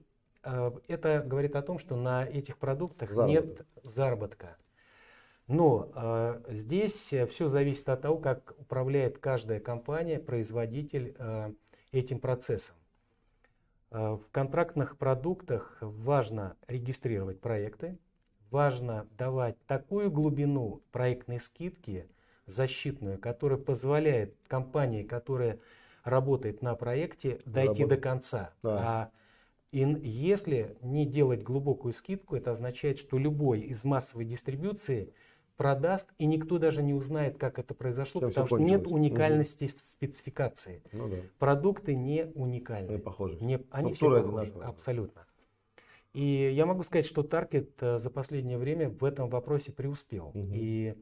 э, это говорит о том, что на этих продуктах Заработок. нет заработка. Но э, здесь все зависит от того, как управляет каждая компания, производитель э, этим процессом. Э, в контрактных продуктах важно регистрировать проекты, важно давать такую глубину проектной скидки, защитную, которая позволяет компании, которая работает на проекте, дойти Работа. до конца. Да. А и если не делать глубокую скидку, это означает, что любой из массовой дистрибьюции продаст, и никто даже не узнает, как это произошло, Сейчас потому что нет уникальности угу. в спецификации. Ну, да. Продукты не уникальны. Не похожи. Не, они все похожи, абсолютно. И я могу сказать, что Target за последнее время в этом вопросе преуспел. Угу. И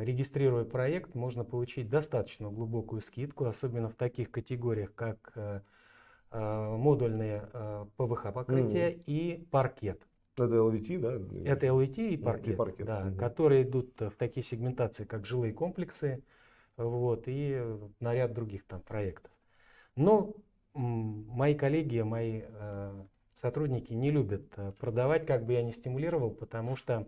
регистрируя проект, можно получить достаточно глубокую скидку, особенно в таких категориях, как модульные ПВХ-покрытия mm-hmm. и паркет. Это эл ви ти, да? Это эл ви ти и паркет, и паркет. Да, mm-hmm. которые идут в такие сегментации, как жилые комплексы, вот, и на ряд других там проектов. Но мои коллеги, мои сотрудники не любят продавать, как бы я ни стимулировал, потому что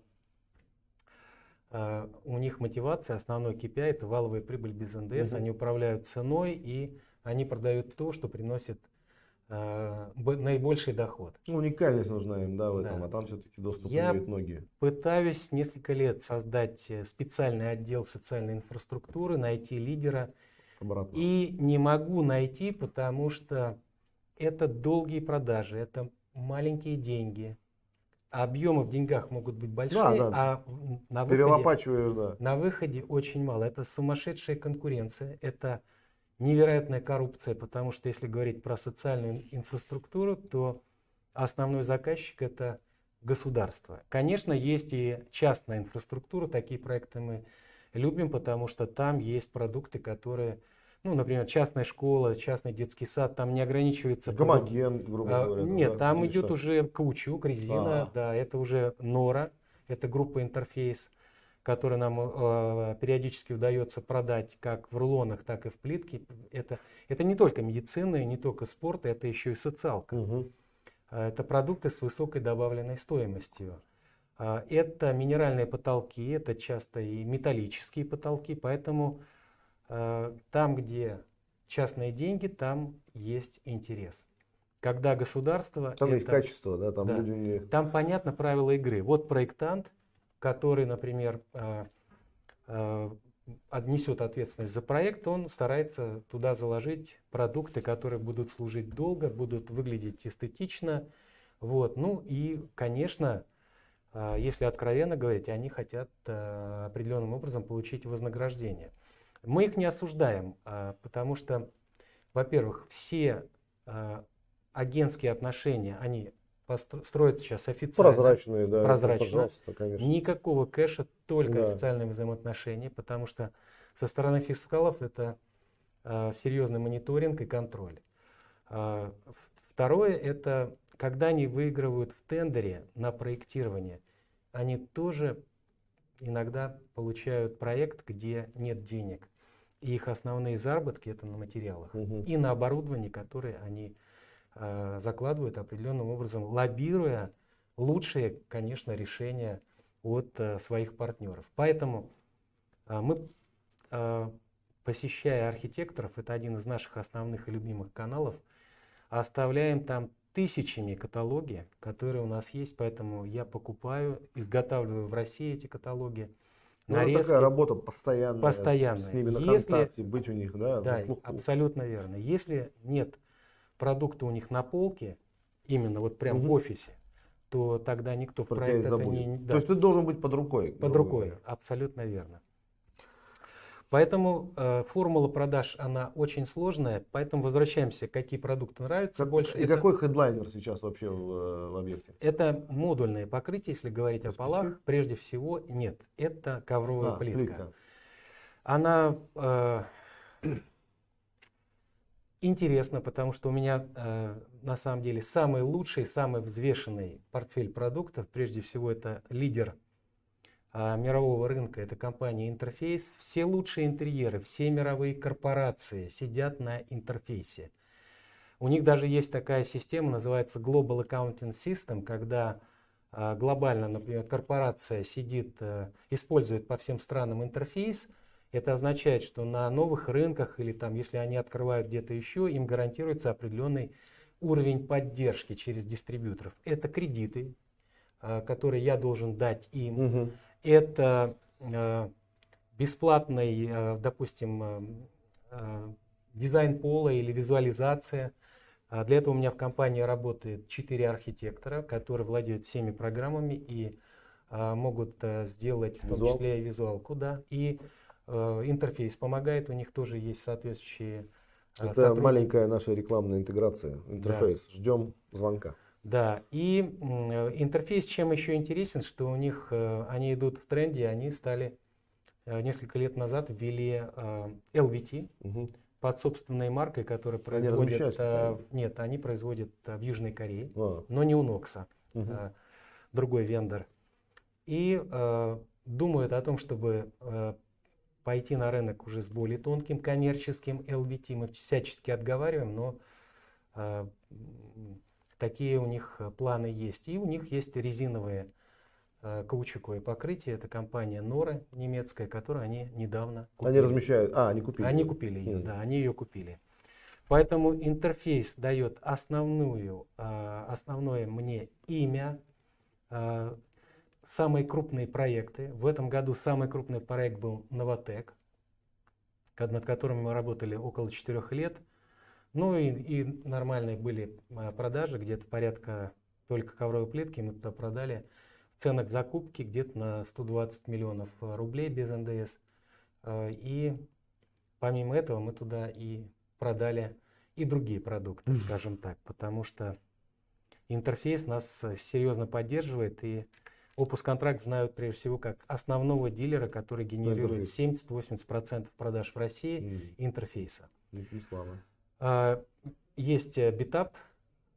Uh, у них мотивация, основной кей пи ай – это валовая прибыль без эн дэ эс. Uh-huh. Они управляют ценой и они продают то, что приносит uh, б- наибольший доход. Ну, уникальность нужна им, да, в этом, да. а там все-таки доступ имеют многие. Я пытаюсь несколько лет создать специальный отдел социальной инфраструктуры, найти лидера. Обратно. И не могу найти, потому что это долгие продажи, это маленькие деньги. Объемы в деньгах могут быть большие, да, да. а на выходе, да. на выходе очень мало. Это сумасшедшая конкуренция, это невероятная коррупция, потому что если говорить про социальную инфраструктуру, то основной заказчик – это государство. Конечно, есть и частная инфраструктура, такие проекты мы любим, потому что там есть продукты, которые… Ну, например, частная школа, частный детский сад, там не ограничивается... Гомоген, грубо говоря. А, нет, да, там конечно. идет уже каучук, резина, а. да, это уже нора, это группа «Интерфейс», которую нам э, периодически удается продать как в рулонах, так и в плитке. Это, это не только медицина, не только спорт, это еще и социалка. Угу. Это продукты с высокой добавленной стоимостью. Это минеральные потолки, это часто и металлические потолки, поэтому... Там, где частные деньги, там есть интерес. Когда государство... Там это, есть качество, да? Там, да, люди... там понятно правила игры. Вот проектант, который, например, отнесет ответственность за проект, он старается туда заложить продукты, которые будут служить долго, будут выглядеть эстетично, Вот. Ну и, конечно, если откровенно говорить, они хотят определенным образом получить вознаграждение. Мы их не осуждаем, потому что, во-первых, все агентские отношения, они строятся сейчас официально. Прозрачные, да. Прозрачные. Пожалуйста, конечно. Никакого кэша, только да. официальные взаимоотношения, потому что со стороны фискалов это серьезный мониторинг и контроль. Второе, это когда они выигрывают в тендере на проектирование, они тоже иногда получают проект, где нет денег. И их основные заработки это на материалах угу. и на оборудовании, которые они э, закладывают определенным образом, лоббируя лучшие, конечно, решения от э, своих партнеров. Поэтому э, мы, э, посещая архитекторов, это один из наших основных и любимых каналов, оставляем там тысячами каталоги, которые у нас есть, поэтому я покупаю, изготавливаю в России эти каталоги. Ну, нарезки, такая работа постоянная, постоянная. С ними на контакте, быть у них, да? Да, абсолютно верно. Если нет продукта у них на полке, именно вот прям угу. в офисе, то тогда никто в проект это не... Да. То есть ты должен быть под рукой. Под рукой, говоря. Абсолютно верно. Поэтому э, формула продаж, она очень сложная, поэтому возвращаемся, какие продукты нравятся как, больше. И это, какой хедлайнер сейчас вообще в, в объекте? Это модульное покрытие, если говорить эс пи си? О полах, прежде всего нет, это ковровая а, плитка. плитка. Она э, интересна, потому что у меня э, на самом деле самый лучший, самый взвешенный портфель продуктов, прежде всего это лидер мирового рынка, это компания «Интерфейс». Все лучшие интерьеры, все мировые корпорации сидят на «Интерфейсе». У них даже есть такая система, называется Global Accounting System, когда э, глобально, например, корпорация сидит, э, использует по всем странам «Интерфейс». Это означает, что на новых рынках или там, если они открывают где-то еще, им гарантируется определенный уровень поддержки через дистрибьюторов. Это кредиты, э, которые я должен дать им. Угу. Это э, бесплатный, э, допустим, э, дизайн пола или визуализация. А для этого у меня в компании работает четыре архитектора, которые владеют всеми программами и э, могут э, сделать в том числе и визуалку. Да. И э, интерфейс помогает, у них тоже есть соответствующие э, Это сотрудники. Маленькая наша рекламная интеграция, интерфейс. Да. Ждем звонка. Да, и интерфейс чем еще интересен, что у них, они идут в тренде, они стали несколько лет назад ввели эл ви ти угу. под собственной маркой, которая производит, нет, они производят в Южной Корее, а. но не у Нокса, угу. другой вендор. И думают о том, чтобы пойти на рынок уже с более тонким коммерческим эл ви ти, мы всячески отговариваем, но... Такие у них планы есть. И у них есть резиновые э, каучуковые покрытия. Это компания Нора немецкая, которую они недавно купили. Они размещают. А, они купили. Они купили ее, mm. да, они ее купили. Поэтому интерфейс дает основную, э, основное мне имя, э, самые крупные проекты. В этом году самый крупный проект был «Новотек», над которым мы работали около четырех лет. Ну и, и нормальные были продажи, где-то порядка только ковровой плитки мы туда продали. Ценок закупки где-то на сто двадцать миллионов рублей без эн дэ эс. И помимо этого мы туда и продали и другие продукты, скажем так. Потому что интерфейс нас серьезно поддерживает. И Опуск Контракт знают прежде всего как основного дилера, который генерирует семьдесят-восемьдесят процентов продаж в России интерфейса. Есть битап,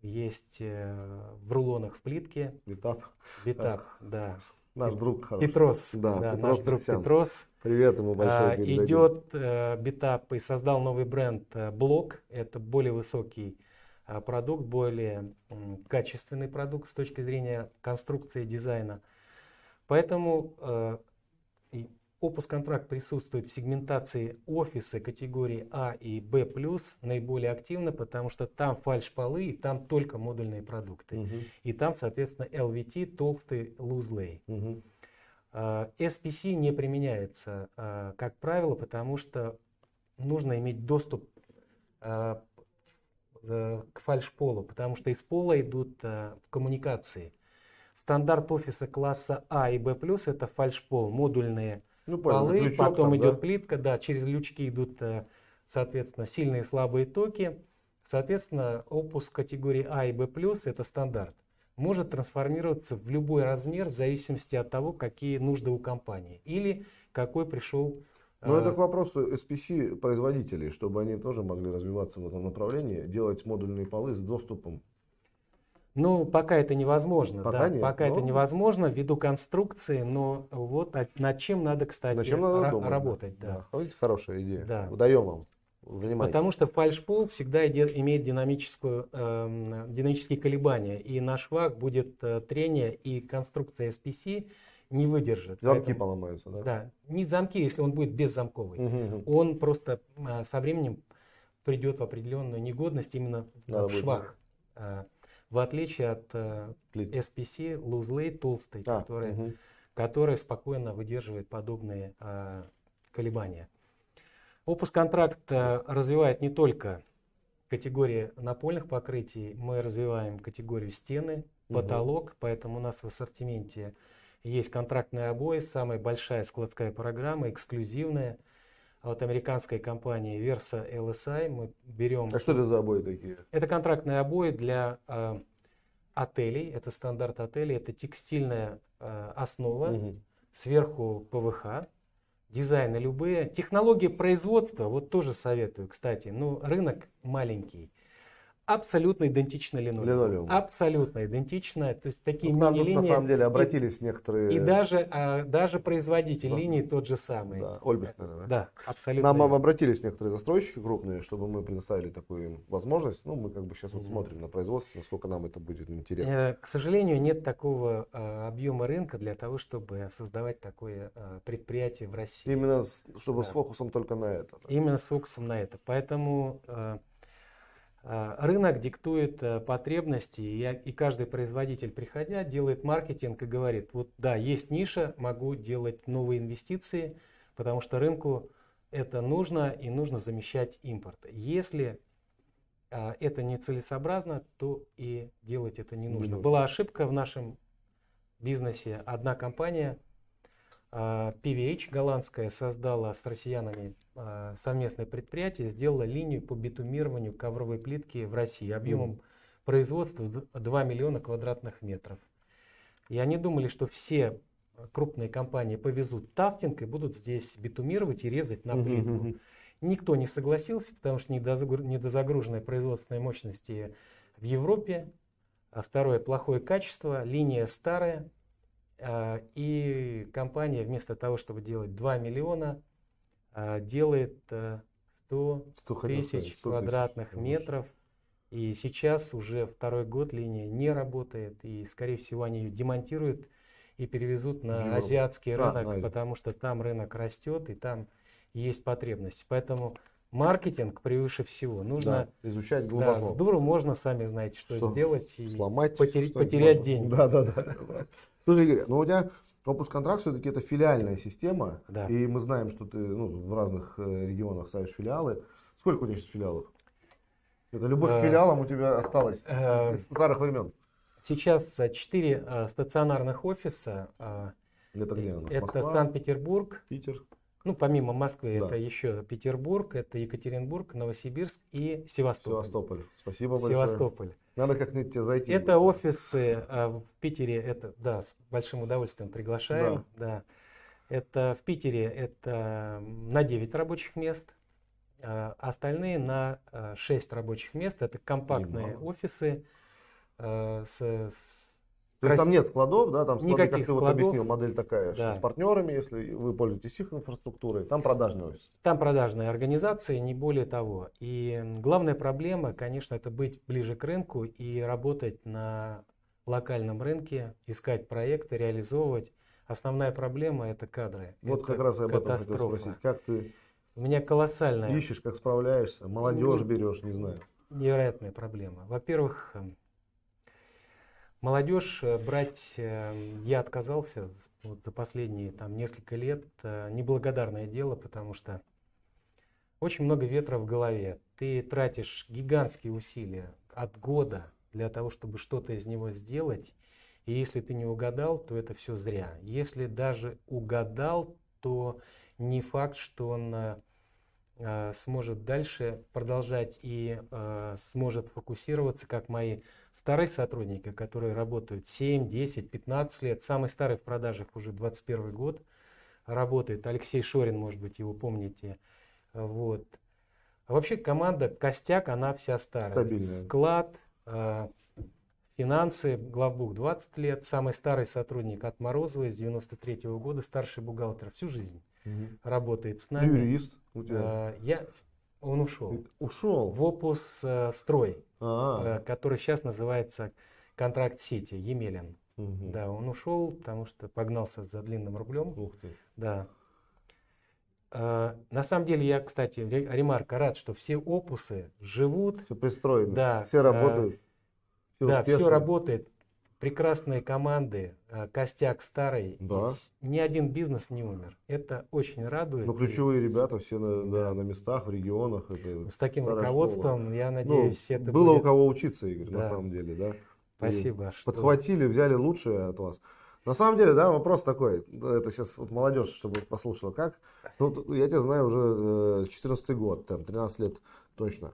есть в рулонах в плитке. Битап. Битап, да. Наш друг хороший. Петрос. Да, да, Петрос наш друг Петрос. Привет ему большое. Передадим. Идет битап и создал новый бренд Блок. Это более высокий продукт, более качественный продукт с точки зрения конструкции, дизайна. Поэтому Опуск Контракт присутствует в сегментации офиса категории А и Б+, наиболее активно, потому что там фальшполы и там только модульные продукты. Угу. И там, соответственно, эл ви ти, толстый луз-лей. Угу. Uh, эс пи си не применяется, uh, как правило, потому что нужно иметь доступ uh, к фальшполу, потому что из пола идут коммуникации. Стандарт офиса класса А и Б+, это фальшпол, модульные ну, полы, лючок, потом там, идет да? плитка, да, через лючки идут, соответственно, сильные и слабые токи. Соответственно, опуск категории А и Б+, это стандарт, может трансформироваться в любой размер в зависимости от того, какие нужды у компании или какой пришел... Но это к вопросу эс пи си производителей, чтобы они тоже могли развиваться в этом направлении, делать модульные полы с доступом. Ну, пока это невозможно, пока, да, нет, пока но... это невозможно ввиду конструкции, но вот над чем надо, кстати, чем надо ра- думать, работать. Да. Да. Да. Хорошая идея, да. Даем вам внимание. Потому что фальшпол всегда имеет динамическую, э, динамические колебания, и на швах будет трение, и конструкция эс пи си не выдержит. Замки поэтому, поломаются, да? Да, не замки, если он будет беззамковый, угу, угу. Он просто э, со временем придет в определенную негодность именно надо в швах. Будет. В отличие от э, эс пи си, лузлей толстой, а, которые, угу. которые спокойно выдерживают подобные э, колебания. Опуск контракт э, развивает не только категории напольных покрытий, мы развиваем категорию стены, потолок, угу. Поэтому у нас в ассортименте есть контрактные обои, самая большая складская программа, эксклюзивная. От американской компании Versa эл эс ай мы берем... А что это за обои такие? Это контрактные обои для э, отелей, это стандарт отелей, это текстильная э, основа, угу. Сверху ПВХ, дизайны любые. Технологии производства, вот тоже советую, кстати, но рынок маленький. Абсолютно идентично линолеуму. Абсолютно идентично. То есть такие ну, мини-линии. На самом деле обратились и, некоторые. И даже, а, даже производитель да. линии тот же самый. Да, Ольберт, наверное. Да, абсолютно. Нам, нам обратились некоторые застройщики крупные, чтобы мы предоставили такую возможность. Ну, мы как бы сейчас вот mm-hmm. смотрим на производство, насколько нам это будет интересно. Э, к сожалению, нет такого э, объема рынка для того, чтобы создавать такое э, предприятие в России. Именно с, чтобы да. с фокусом только на это. Да? Именно с фокусом на это. Поэтому... Э, Рынок диктует потребности, и каждый производитель, приходя, делает маркетинг и говорит, вот да, есть ниша, могу делать новые инвестиции, потому что рынку это нужно, и нужно замещать импорт. Если это нецелесообразно, то и делать это не нужно. Была ошибка в нашем бизнесе. Одна компания, пи ви эйч голландская, создала с россиянами совместное предприятие, сделала линию по битумированию ковровой плитки в России объемом mm. производства два миллиона квадратных метров. И они думали, что все крупные компании повезут тафтинг и будут здесь битумировать и резать на плитку. Mm-hmm. Никто не согласился, потому что недозагруженные производственные мощности в Европе, а второе, плохое качество, линия старая, и компания вместо того, чтобы делать два миллиона, делает сто тысяч квадратных метров. И сейчас уже второй год линия не работает. И, скорее всего, они ее демонтируют и перевезут на азиатский рынок, потому что там рынок растет и там есть потребность. Поэтому маркетинг превыше всего. Нужно да, изучать глубоко. Да, с дуру можно, сами знаете, что, что? сделать. И сломать, потерять, потерять деньги. Да, да, да. Слушай, Игорь, ну у тебя... Опуск контракт все-таки это филиальная система, да. И мы знаем, что ты ну, в разных регионах ставишь филиалы. Сколько у тебя сейчас филиалов? Это любовь к филиалам у тебя осталась с старых времен. Сейчас четыре стационарных офиса. Это где? Это Санкт-Петербург. Питер. Ну, помимо Москвы, да. это еще Петербург, это Екатеринбург, Новосибирск и Севастополь. Севастополь. Спасибо большое. Севастополь. Надо как-нибудь тебе зайти. Это офисы а, в Питере, это, да, с большим удовольствием приглашаем. Да. Да. Это в Питере это на девять рабочих мест, а остальные на шесть рабочих мест. Это компактные Немало. офисы а, с, с То есть там нет складов, да, там склады, как ты вот объяснил, модель такая, да. что с партнерами, если вы пользуетесь их инфраструктурой, там продажные офисы. Там продажные организации, не более того. И главная проблема, конечно, это быть ближе к рынку и работать на локальном рынке, искать проекты, реализовывать. Основная проблема – это кадры. Вот это как раз об этом хотел спросить. Как ты У меня колоссальная... ищешь, как справляешься, молодежь берешь, не знаю. Невероятная проблема. Во-первых, молодежь брать, я отказался вот за последние там, несколько лет, неблагодарное дело, потому что очень много ветра в голове. ты тратишь гигантские усилия от года для того, чтобы что-то из него сделать. И если ты не угадал, то это все зря. Если даже угадал, то не факт, что он э, сможет дальше продолжать и э, сможет фокусироваться, как мои старые сотрудники, которые работают семь, десять, пятнадцать лет. Самый старый в продажах уже двадцать первый год работает. Алексей Шорин, может быть, его помните. Вот. А вообще команда, костяк, она вся старая. Стабильная. Склад, э, финансы, главбух двадцать лет. Самый старый сотрудник от Морозова с девяносто третьего года, старший бухгалтер. Всю жизнь mm-hmm. работает с нами. Юрист у тебя? Э, я, он ушел. Ушел? В Опус э, строй, э, который сейчас называется Контракт Сити, Емелин. Mm-hmm. Да, он ушел, потому что погнался за длинным рублем. Ух ты. Да. На самом деле, я, кстати, ремарка, рад, что все опусы живут. Все пристроено, да, все работают. Все да, успешно. Все работает. Прекрасные команды, костяк старый. Да. Ни один бизнес не умер. Это очень радует. Но ключевые ребята все на, да, на местах, в регионах. Это с таким руководством, школа. Я надеюсь, ну, это было будет... у кого учиться, Игорь, да. На самом деле. Да? Спасибо. Что... Подхватили, взяли лучшее от вас. На самом деле, да, вопрос такой, это сейчас вот молодежь, чтобы послушала, как, ну, я тебя знаю уже четырнадцатый год, там, тринадцать лет точно,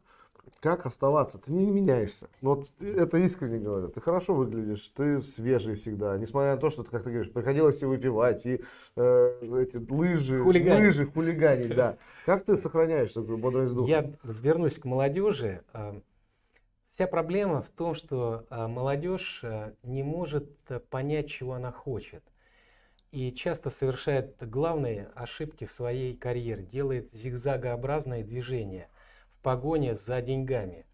как оставаться, ты не меняешься, вот это искренне говорю, ты хорошо выглядишь, ты свежий всегда, несмотря на то, что, ты, как ты говоришь, приходилось и выпивать, и э, эти лыжи, хулиганить. лыжи, хулиганить, да, как ты сохраняешь такую бодрость духа? Я развернусь к молодежи. Вся проблема в том, что молодежь не может понять, чего она хочет. И часто совершает главные ошибки в своей карьере. Делает зигзагообразные движения в погоне за деньгами.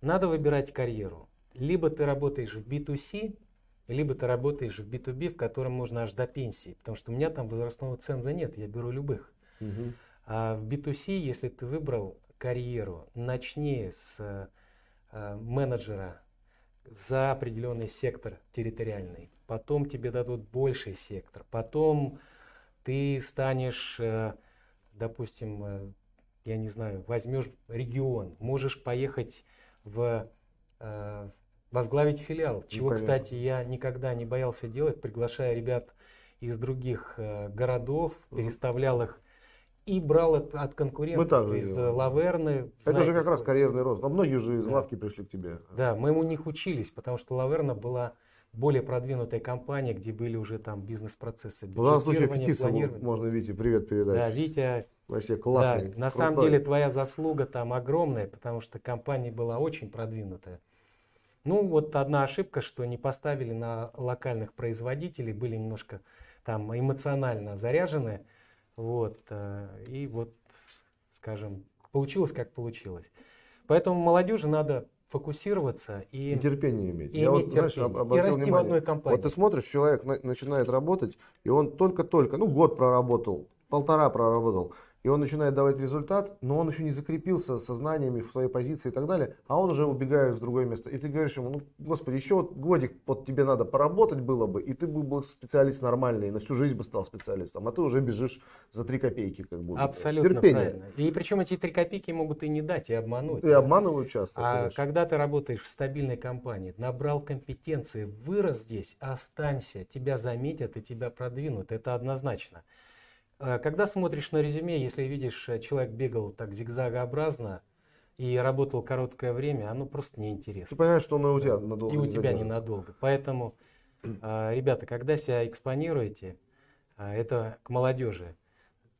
Надо выбирать карьеру. Либо ты работаешь в би ту си, либо ты работаешь в би ту би, в котором можно аж до пенсии. Потому что у меня там возрастного ценза нет, я беру любых. Угу. А в би ту си, если ты выбрал карьеру, начни с... менеджера за определенный сектор территориальный, потом тебе дадут больший сектор, потом ты станешь, допустим, я не знаю, возьмешь регион, можешь поехать в возглавить филиал, чего, кстати, я никогда не боялся делать, приглашая ребят из других городов, переставлял их и брал от, от конкурентов из делаем. Лаверны. Это знаете, же как раз карьерный рост. Но многие же из да. лавки пришли к тебе. Да, мы у них учились, потому что Лаверна была более продвинутая компания, где были уже там бизнес-процессы, бюджетирование, планирование. В данном случае можно Вите привет передать. Да, Витя. Вообще классный. Да, на крутой. Самом деле твоя заслуга там огромная, потому что компания была очень продвинутая. Ну вот одна ошибка, что не поставили на локальных производителей, были немножко там эмоционально заряжены. Вот, и вот, скажем, получилось, как получилось. Поэтому молодежи надо фокусироваться и, и терпение иметь. И, Я иметь вот, терпение. Знаешь, об, об, и расти внимание. В одной компании. Вот ты смотришь, человек на, начинает работать, и он только-только, ну, год проработал, полтора проработал, и он начинает давать результат, но он еще не закрепился сознаниями в своей позиции и так далее, а он уже убегает в другое место. И ты говоришь ему, ну, господи, еще вот годик вот тебе надо поработать было бы, и ты был бы специалист нормальный, на всю жизнь бы стал специалистом, а ты уже бежишь за три копейки, как будто. Абсолютно терпение. Правильно. И причем эти три копейки могут и не дать, и обмануть. И да? обманывают часто. А конечно. Когда ты работаешь в стабильной компании, набрал компетенции, вырос здесь, останься, тебя заметят и тебя продвинут, это однозначно. Когда смотришь на резюме, если видишь, человек бегал так зигзагообразно и работал короткое время, оно просто неинтересно. Ты понимаешь, что он и у тебя надолго. И у тебя ненадолго. Поэтому, ребята, когда себя экспонируете, это к молодежи.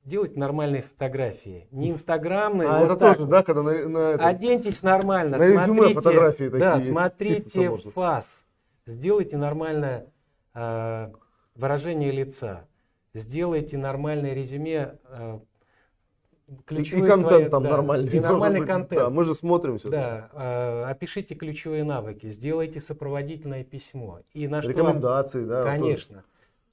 Делать нормальные фотографии, не инстаграмные. А вот это так. Тоже, да, когда на, на это... Оденьтесь нормально, на смотрите, резюме фотографии такие. Да, есть. Смотрите фас, сделайте нормальное э, выражение лица. Сделайте нормальное резюме, ключевые и контент свои, там да, нормальный. И нормальный быть, контент. Да, мы же смотримся. Да, да. Опишите ключевые навыки, сделайте сопроводительное письмо. И на рекомендации, что, да. Конечно. Тоже.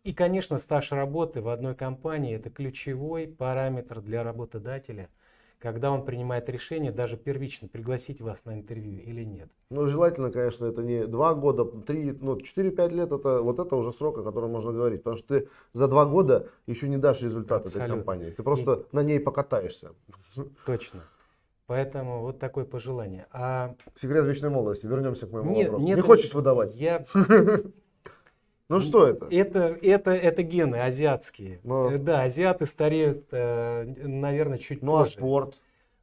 И, конечно, стаж работы в одной компании – это ключевой параметр для работодателя, когда он принимает решение, даже первично, пригласить вас на интервью или нет. Ну, желательно, конечно, это не два года, три, ну, четыре-пять лет, это, вот это уже срок, о котором можно говорить. Потому что ты за два года еще не дашь результат этой компании. Ты просто и... на ней покатаешься. Точно. Поэтому вот такое пожелание. А... Секрет вечной молодости. Вернемся к моему нет, вопросу. Нет, не хочешь выдавать? Я... Ну что это? Это, это, это гены азиатские. Но... Да, азиаты стареют, наверное, чуть ну, позже. Ну а спорт?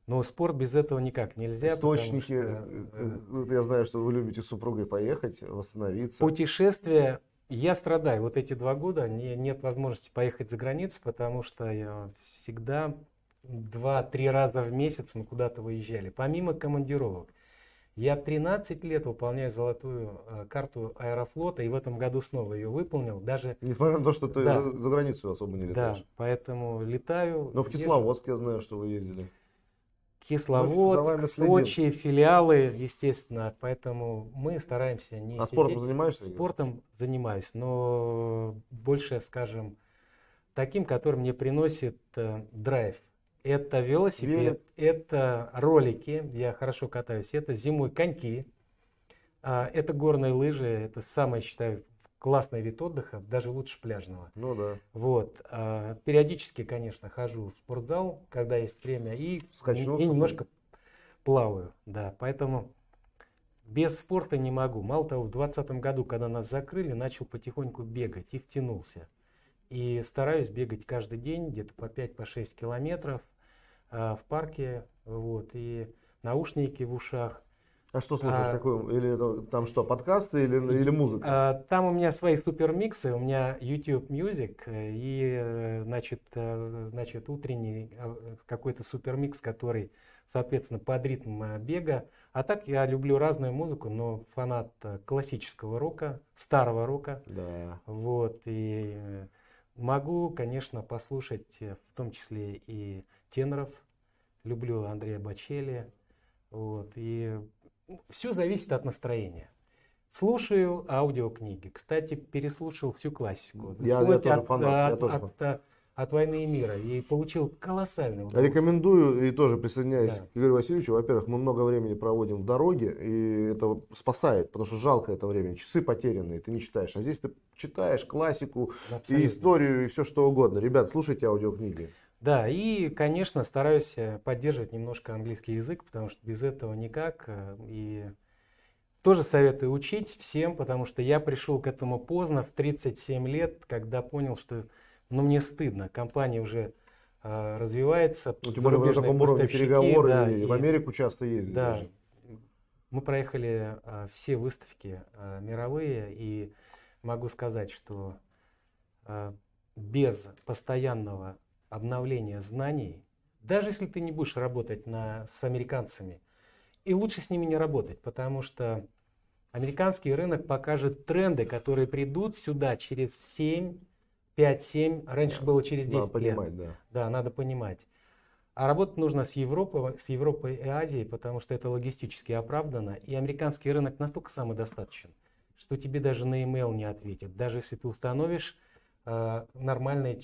Но спорт без этого никак нельзя. Источники. Что, я знаю, что вы любите с супругой поехать, восстановиться. Путешествия. Я страдаю. Вот эти два года не, нет возможности поехать за границу, потому что я всегда два-три раза в месяц мы куда-то выезжали. Помимо командировок. Я тринадцать лет выполняю золотую карту Аэрофлота, и в этом году снова ее выполнил. Даже... Несмотря на то, что ты да. за границу особо не летаешь. Да, поэтому летаю. Но в Кисловодск я знаю, что вы ездили. Кисловодск, Сочи, филиалы, естественно. Поэтому мы стараемся не А сидеть. Спортом занимаешься? Спортом занимаюсь, но больше, скажем, таким, который мне приносит э, драйв. Это велосипед, Вели... это ролики, я хорошо катаюсь, это зимой коньки, э, это горные лыжи, это самое, считаю, классный вид отдыха, даже лучше пляжного. Ну да. Вот. А, периодически, конечно, хожу в спортзал, когда есть время, и, Скачу, и немножко плаваю. Да, поэтому без спорта не могу. Мало того, в двадцатом году, когда нас закрыли, начал потихоньку бегать и втянулся. И стараюсь бегать каждый день, где-то по пять-шесть километров а, в парке, вот, и наушники в ушах. А что слушаешь? А, какой, или там что, подкасты или, или музыка? А, там у меня свои супермиксы, у меня YouTube Music и, значит, значит утренний какой-то супермикс, который, соответственно, под ритм бега. А так я люблю разную музыку, но фанат классического рока, старого рока. Да. Вот, и могу, конечно, послушать в том числе и теноров. Люблю Андрея Бочелли. Вот, и... Все зависит от настроения. Слушаю аудиокниги. Кстати, переслушал всю классику. Я, я тоже от, фанат. От, я от, тоже. От, от «Войны и мира». И получил колоссальный удовольствие. Рекомендую и тоже присоединяюсь да. к Игорю Васильевичу. Во-первых, мы много времени проводим в дороге. И это спасает, потому что жалко это время. Часы потерянные, ты не читаешь. А здесь ты читаешь классику Абсолютно. И историю, и все что угодно. Ребят, слушайте аудиокниги. Да, и, конечно, стараюсь поддерживать немножко английский язык, потому что без этого никак. И тоже советую учить всем, потому что я пришел к этому поздно, в тридцать семь лет, когда понял, что ну, мне стыдно. Компания уже э, развивается. Ну, тем более на таком уровне переговоры, да, и в Америку часто ездят. Да, даже. Мы проехали э, все выставки э, мировые, и могу сказать, что э, без постоянного обновление знаний, даже если ты не будешь работать на, с американцами, и лучше с ними не работать, потому что американский рынок покажет тренды, которые придут сюда через семь, пять-семь, раньше да, было через десять надо лет. Понимать, да. да, надо понимать. А работать нужно с Европой, с Европой и Азией, потому что это логистически оправдано, и американский рынок настолько самодостаточен, что тебе даже на e-mail не ответят, даже если ты установишь нормальные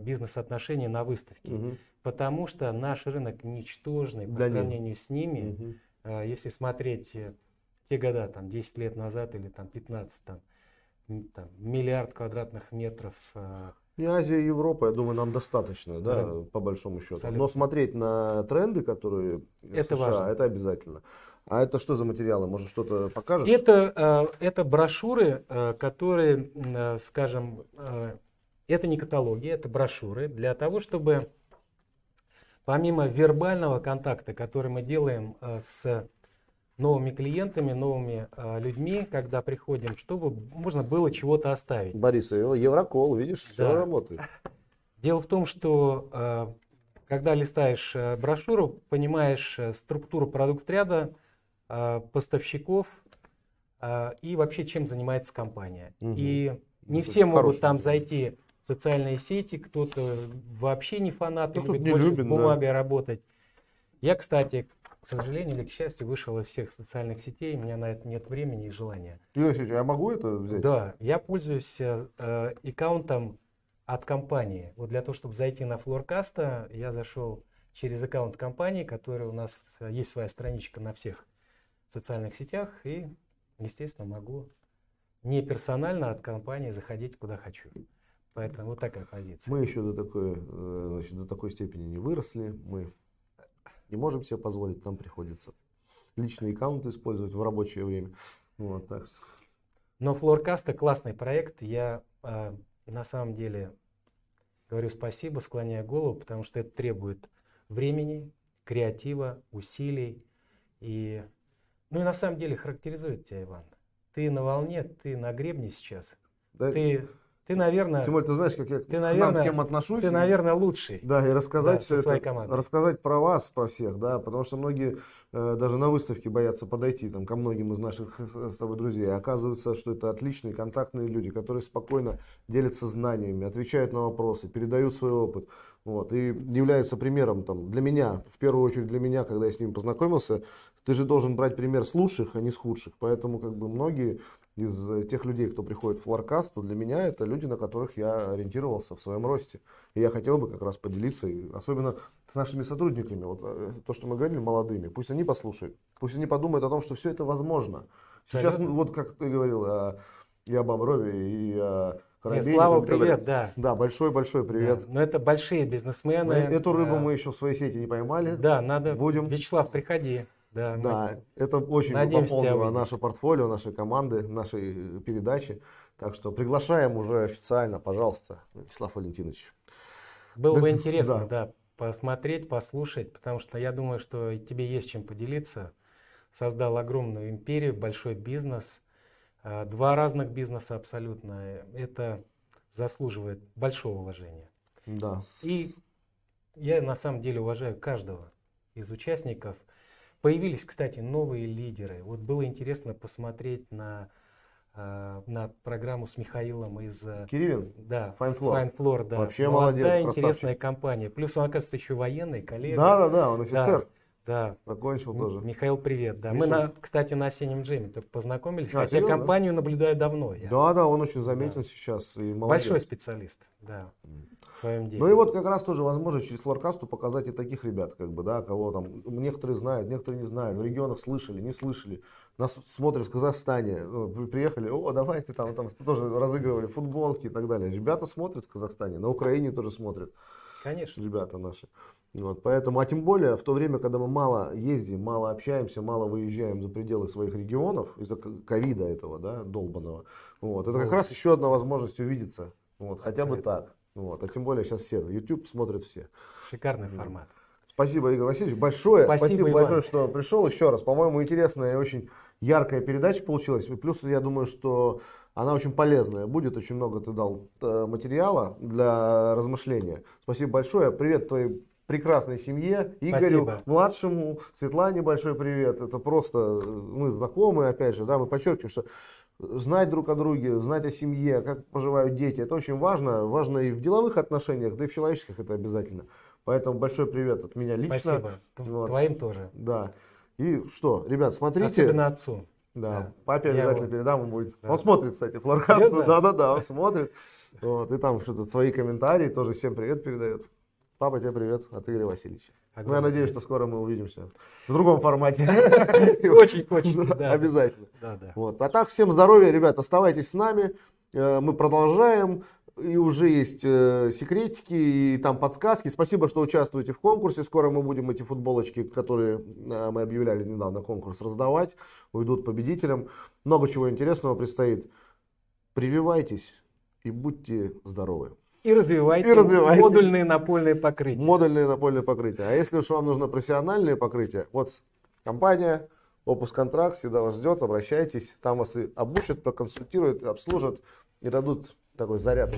бизнес-отношения на выставке. Угу. Потому что наш рынок ничтожный по да сравнению нет. с ними. Угу. Если смотреть те года, там, десять лет назад или там, пятнадцать, там, там, миллиард квадратных метров. И Азия, и Европа, я думаю, нам достаточно, да, да по большому счету. Абсолютно. Но смотреть на тренды, которые это в США, важно. Это обязательно. А это что за материалы? Может, что-то покажешь? Это, это брошюры, которые, скажем, это не каталоги, это брошюры для того, чтобы помимо вербального контакта, который мы делаем с новыми клиентами, новыми людьми, когда приходим, чтобы можно было чего-то оставить. Борис, Еврокол, видишь, да. все работает. Дело в том, что когда листаешь брошюру, понимаешь структуру продукт-ряда, поставщиков и вообще чем занимается компания. Угу. И не это все могут там вопрос. Зайти в социальные сети, кто-то вообще не фанат, кто-то любит больше любит, с бумагой да. работать. Я, кстати, к сожалению или к счастью, вышел из всех социальных сетей, у меня на это нет времени и желания. Игорь Васильевич, я могу это взять? Да, я пользуюсь э, аккаунтом от компании. Вот для того, чтобы зайти на Фларкаста, я зашел через аккаунт компании, которая у нас есть своя страничка на всех социальных сетях, и, естественно, могу не персонально от компании заходить куда хочу. Поэтому вот такая позиция. Мы еще до такой, значит, до такой степени не выросли. Мы не можем себе позволить, нам приходится личные аккаунты использовать в рабочее время. Вот так. Но Флоркаста классный проект. Я э, на самом деле говорю спасибо, склоняю голову, потому что это требует времени, креатива, усилий. И, ну и на самом деле характеризует тебя, Иван. Ты на волне, ты на гребне сейчас. Да, ты, ты, наверное... Тем более, ты знаешь, как я ты, к наверное, нам к кем отношусь. Ты, наверное, лучший. Да, и рассказать, да, все это, своей командой. Рассказать про вас, про всех, да, потому что многие э, даже на выставке боятся подойти там, ко многим из наших с тобой друзей. Оказывается, что это отличные контактные люди, которые спокойно делятся знаниями, отвечают на вопросы, передают свой опыт. Вот, и являются примером там, для меня, в первую очередь для меня, когда я с ними познакомился, ты же должен брать пример с лучших, а не с худших. Поэтому как бы многие из тех людей, кто приходит в Фларкасту, для меня это люди, на которых я ориентировался в своем росте. И я хотел бы как раз поделиться, и особенно с нашими сотрудниками, вот, то, что мы говорили, молодыми. Пусть они послушают, пусть они подумают о том, что все это возможно. Сейчас, ну, вот как ты говорил, о, и о Боброве, и о... Нет, Слава, привет, да. Да, большой-большой привет. Да. Но это большие бизнесмены. Мы, эту рыбу да. мы еще в своей сети не поймали. Да, надо. Будем. Вячеслав, приходи. Да, да это очень пополнило наше портфолио, нашей команды, нашей передачи. Так что приглашаем уже официально, пожалуйста, Вячеслав Валентинович. Было да, бы интересно, да. да, посмотреть, послушать, потому что я думаю, что тебе есть чем поделиться. Создал огромную империю, большой бизнес. Два разных бизнеса абсолютно. Это заслуживает большого уважения. Да. И я на самом деле уважаю каждого из участников. Появились, кстати, новые лидеры. Вот было интересно посмотреть на, на программу с Михаилом из... Кириллин? Да. Fine Floor. Fine Floor, да. Вообще молодец, красавчик. Молодая, интересная компания. Плюс он, оказывается, еще военный, коллега. Да, да, да, он офицер. Да. Да. Закончил тоже. Михаил, привет. Да. Мы, на, кстати, на осеннем джеме только познакомились, а, хотя серьезно? Компанию наблюдаю давно. Я. Да, да, он очень заметен да. сейчас. И большой специалист, да, в своем деле. Ну и вот как раз тоже возможность через Фларкасту показать и таких ребят, как бы, да, кого там некоторые знают, некоторые не знают, в регионах слышали, не слышали. Нас смотрят в Казахстане, приехали, о, давайте там, там тоже разыгрывали футболки и так далее. Ребята смотрят в Казахстане, на Украине тоже смотрят. Конечно. Ребята наши. Вот, поэтому, а тем более, в то время, когда мы мало ездим, мало общаемся, мало выезжаем за пределы своих регионов, из-за ковида этого, да, долбаного, вот, это как раз еще одна возможность увидеться, вот, хотя бы так, вот, а тем более сейчас все, YouTube смотрят все. Шикарный формат. Спасибо, Игорь Васильевич, большое, спасибо, спасибо большое, что пришел еще раз, по-моему, интересная и очень яркая передача получилась, и плюс, я думаю, что она очень полезная будет, очень много ты дал материала для размышления. Спасибо большое, привет твоей прекрасной семье, Игорю, спасибо. Младшему, Светлане большой привет. Это просто мы знакомы, опять же, да, мы подчеркиваем, что знать друг о друге, знать о семье, как поживают дети, это очень важно, важно и в деловых отношениях, да и в человеческих это обязательно. Поэтому большой привет от меня лично. Спасибо, вот. Твоим тоже. Да. И что, ребят, смотрите. Особенно отцу. Да, да. Папе я обязательно его... передам, он будет. Да. Он смотрит, кстати, Фларкасту, да-да-да, он смотрит. Вот, и там что-то свои комментарии тоже всем привет передает. Папа, тебе привет от Игоря Васильевича. Ну, я надеюсь, что скоро мы увидимся в другом формате. Очень хочется, да. Обязательно. А так, всем здоровья, ребят, оставайтесь с нами. Мы продолжаем. И уже есть секретики, и там подсказки. Спасибо, что участвуете в конкурсе. Скоро мы будем эти футболочки, которые мы объявляли недавно, конкурс раздавать. Уйдут победителям. Много чего интересного предстоит. Прививайтесь и будьте здоровы. И развивайте, и развивайте модульные напольные покрытия. Модульные напольные покрытия. А если уж вам нужно профессиональное покрытие, вот компания Опуск Контракт всегда вас ждет, обращайтесь, там вас и обучат, проконсультируют, обслужат и дадут такой заряд.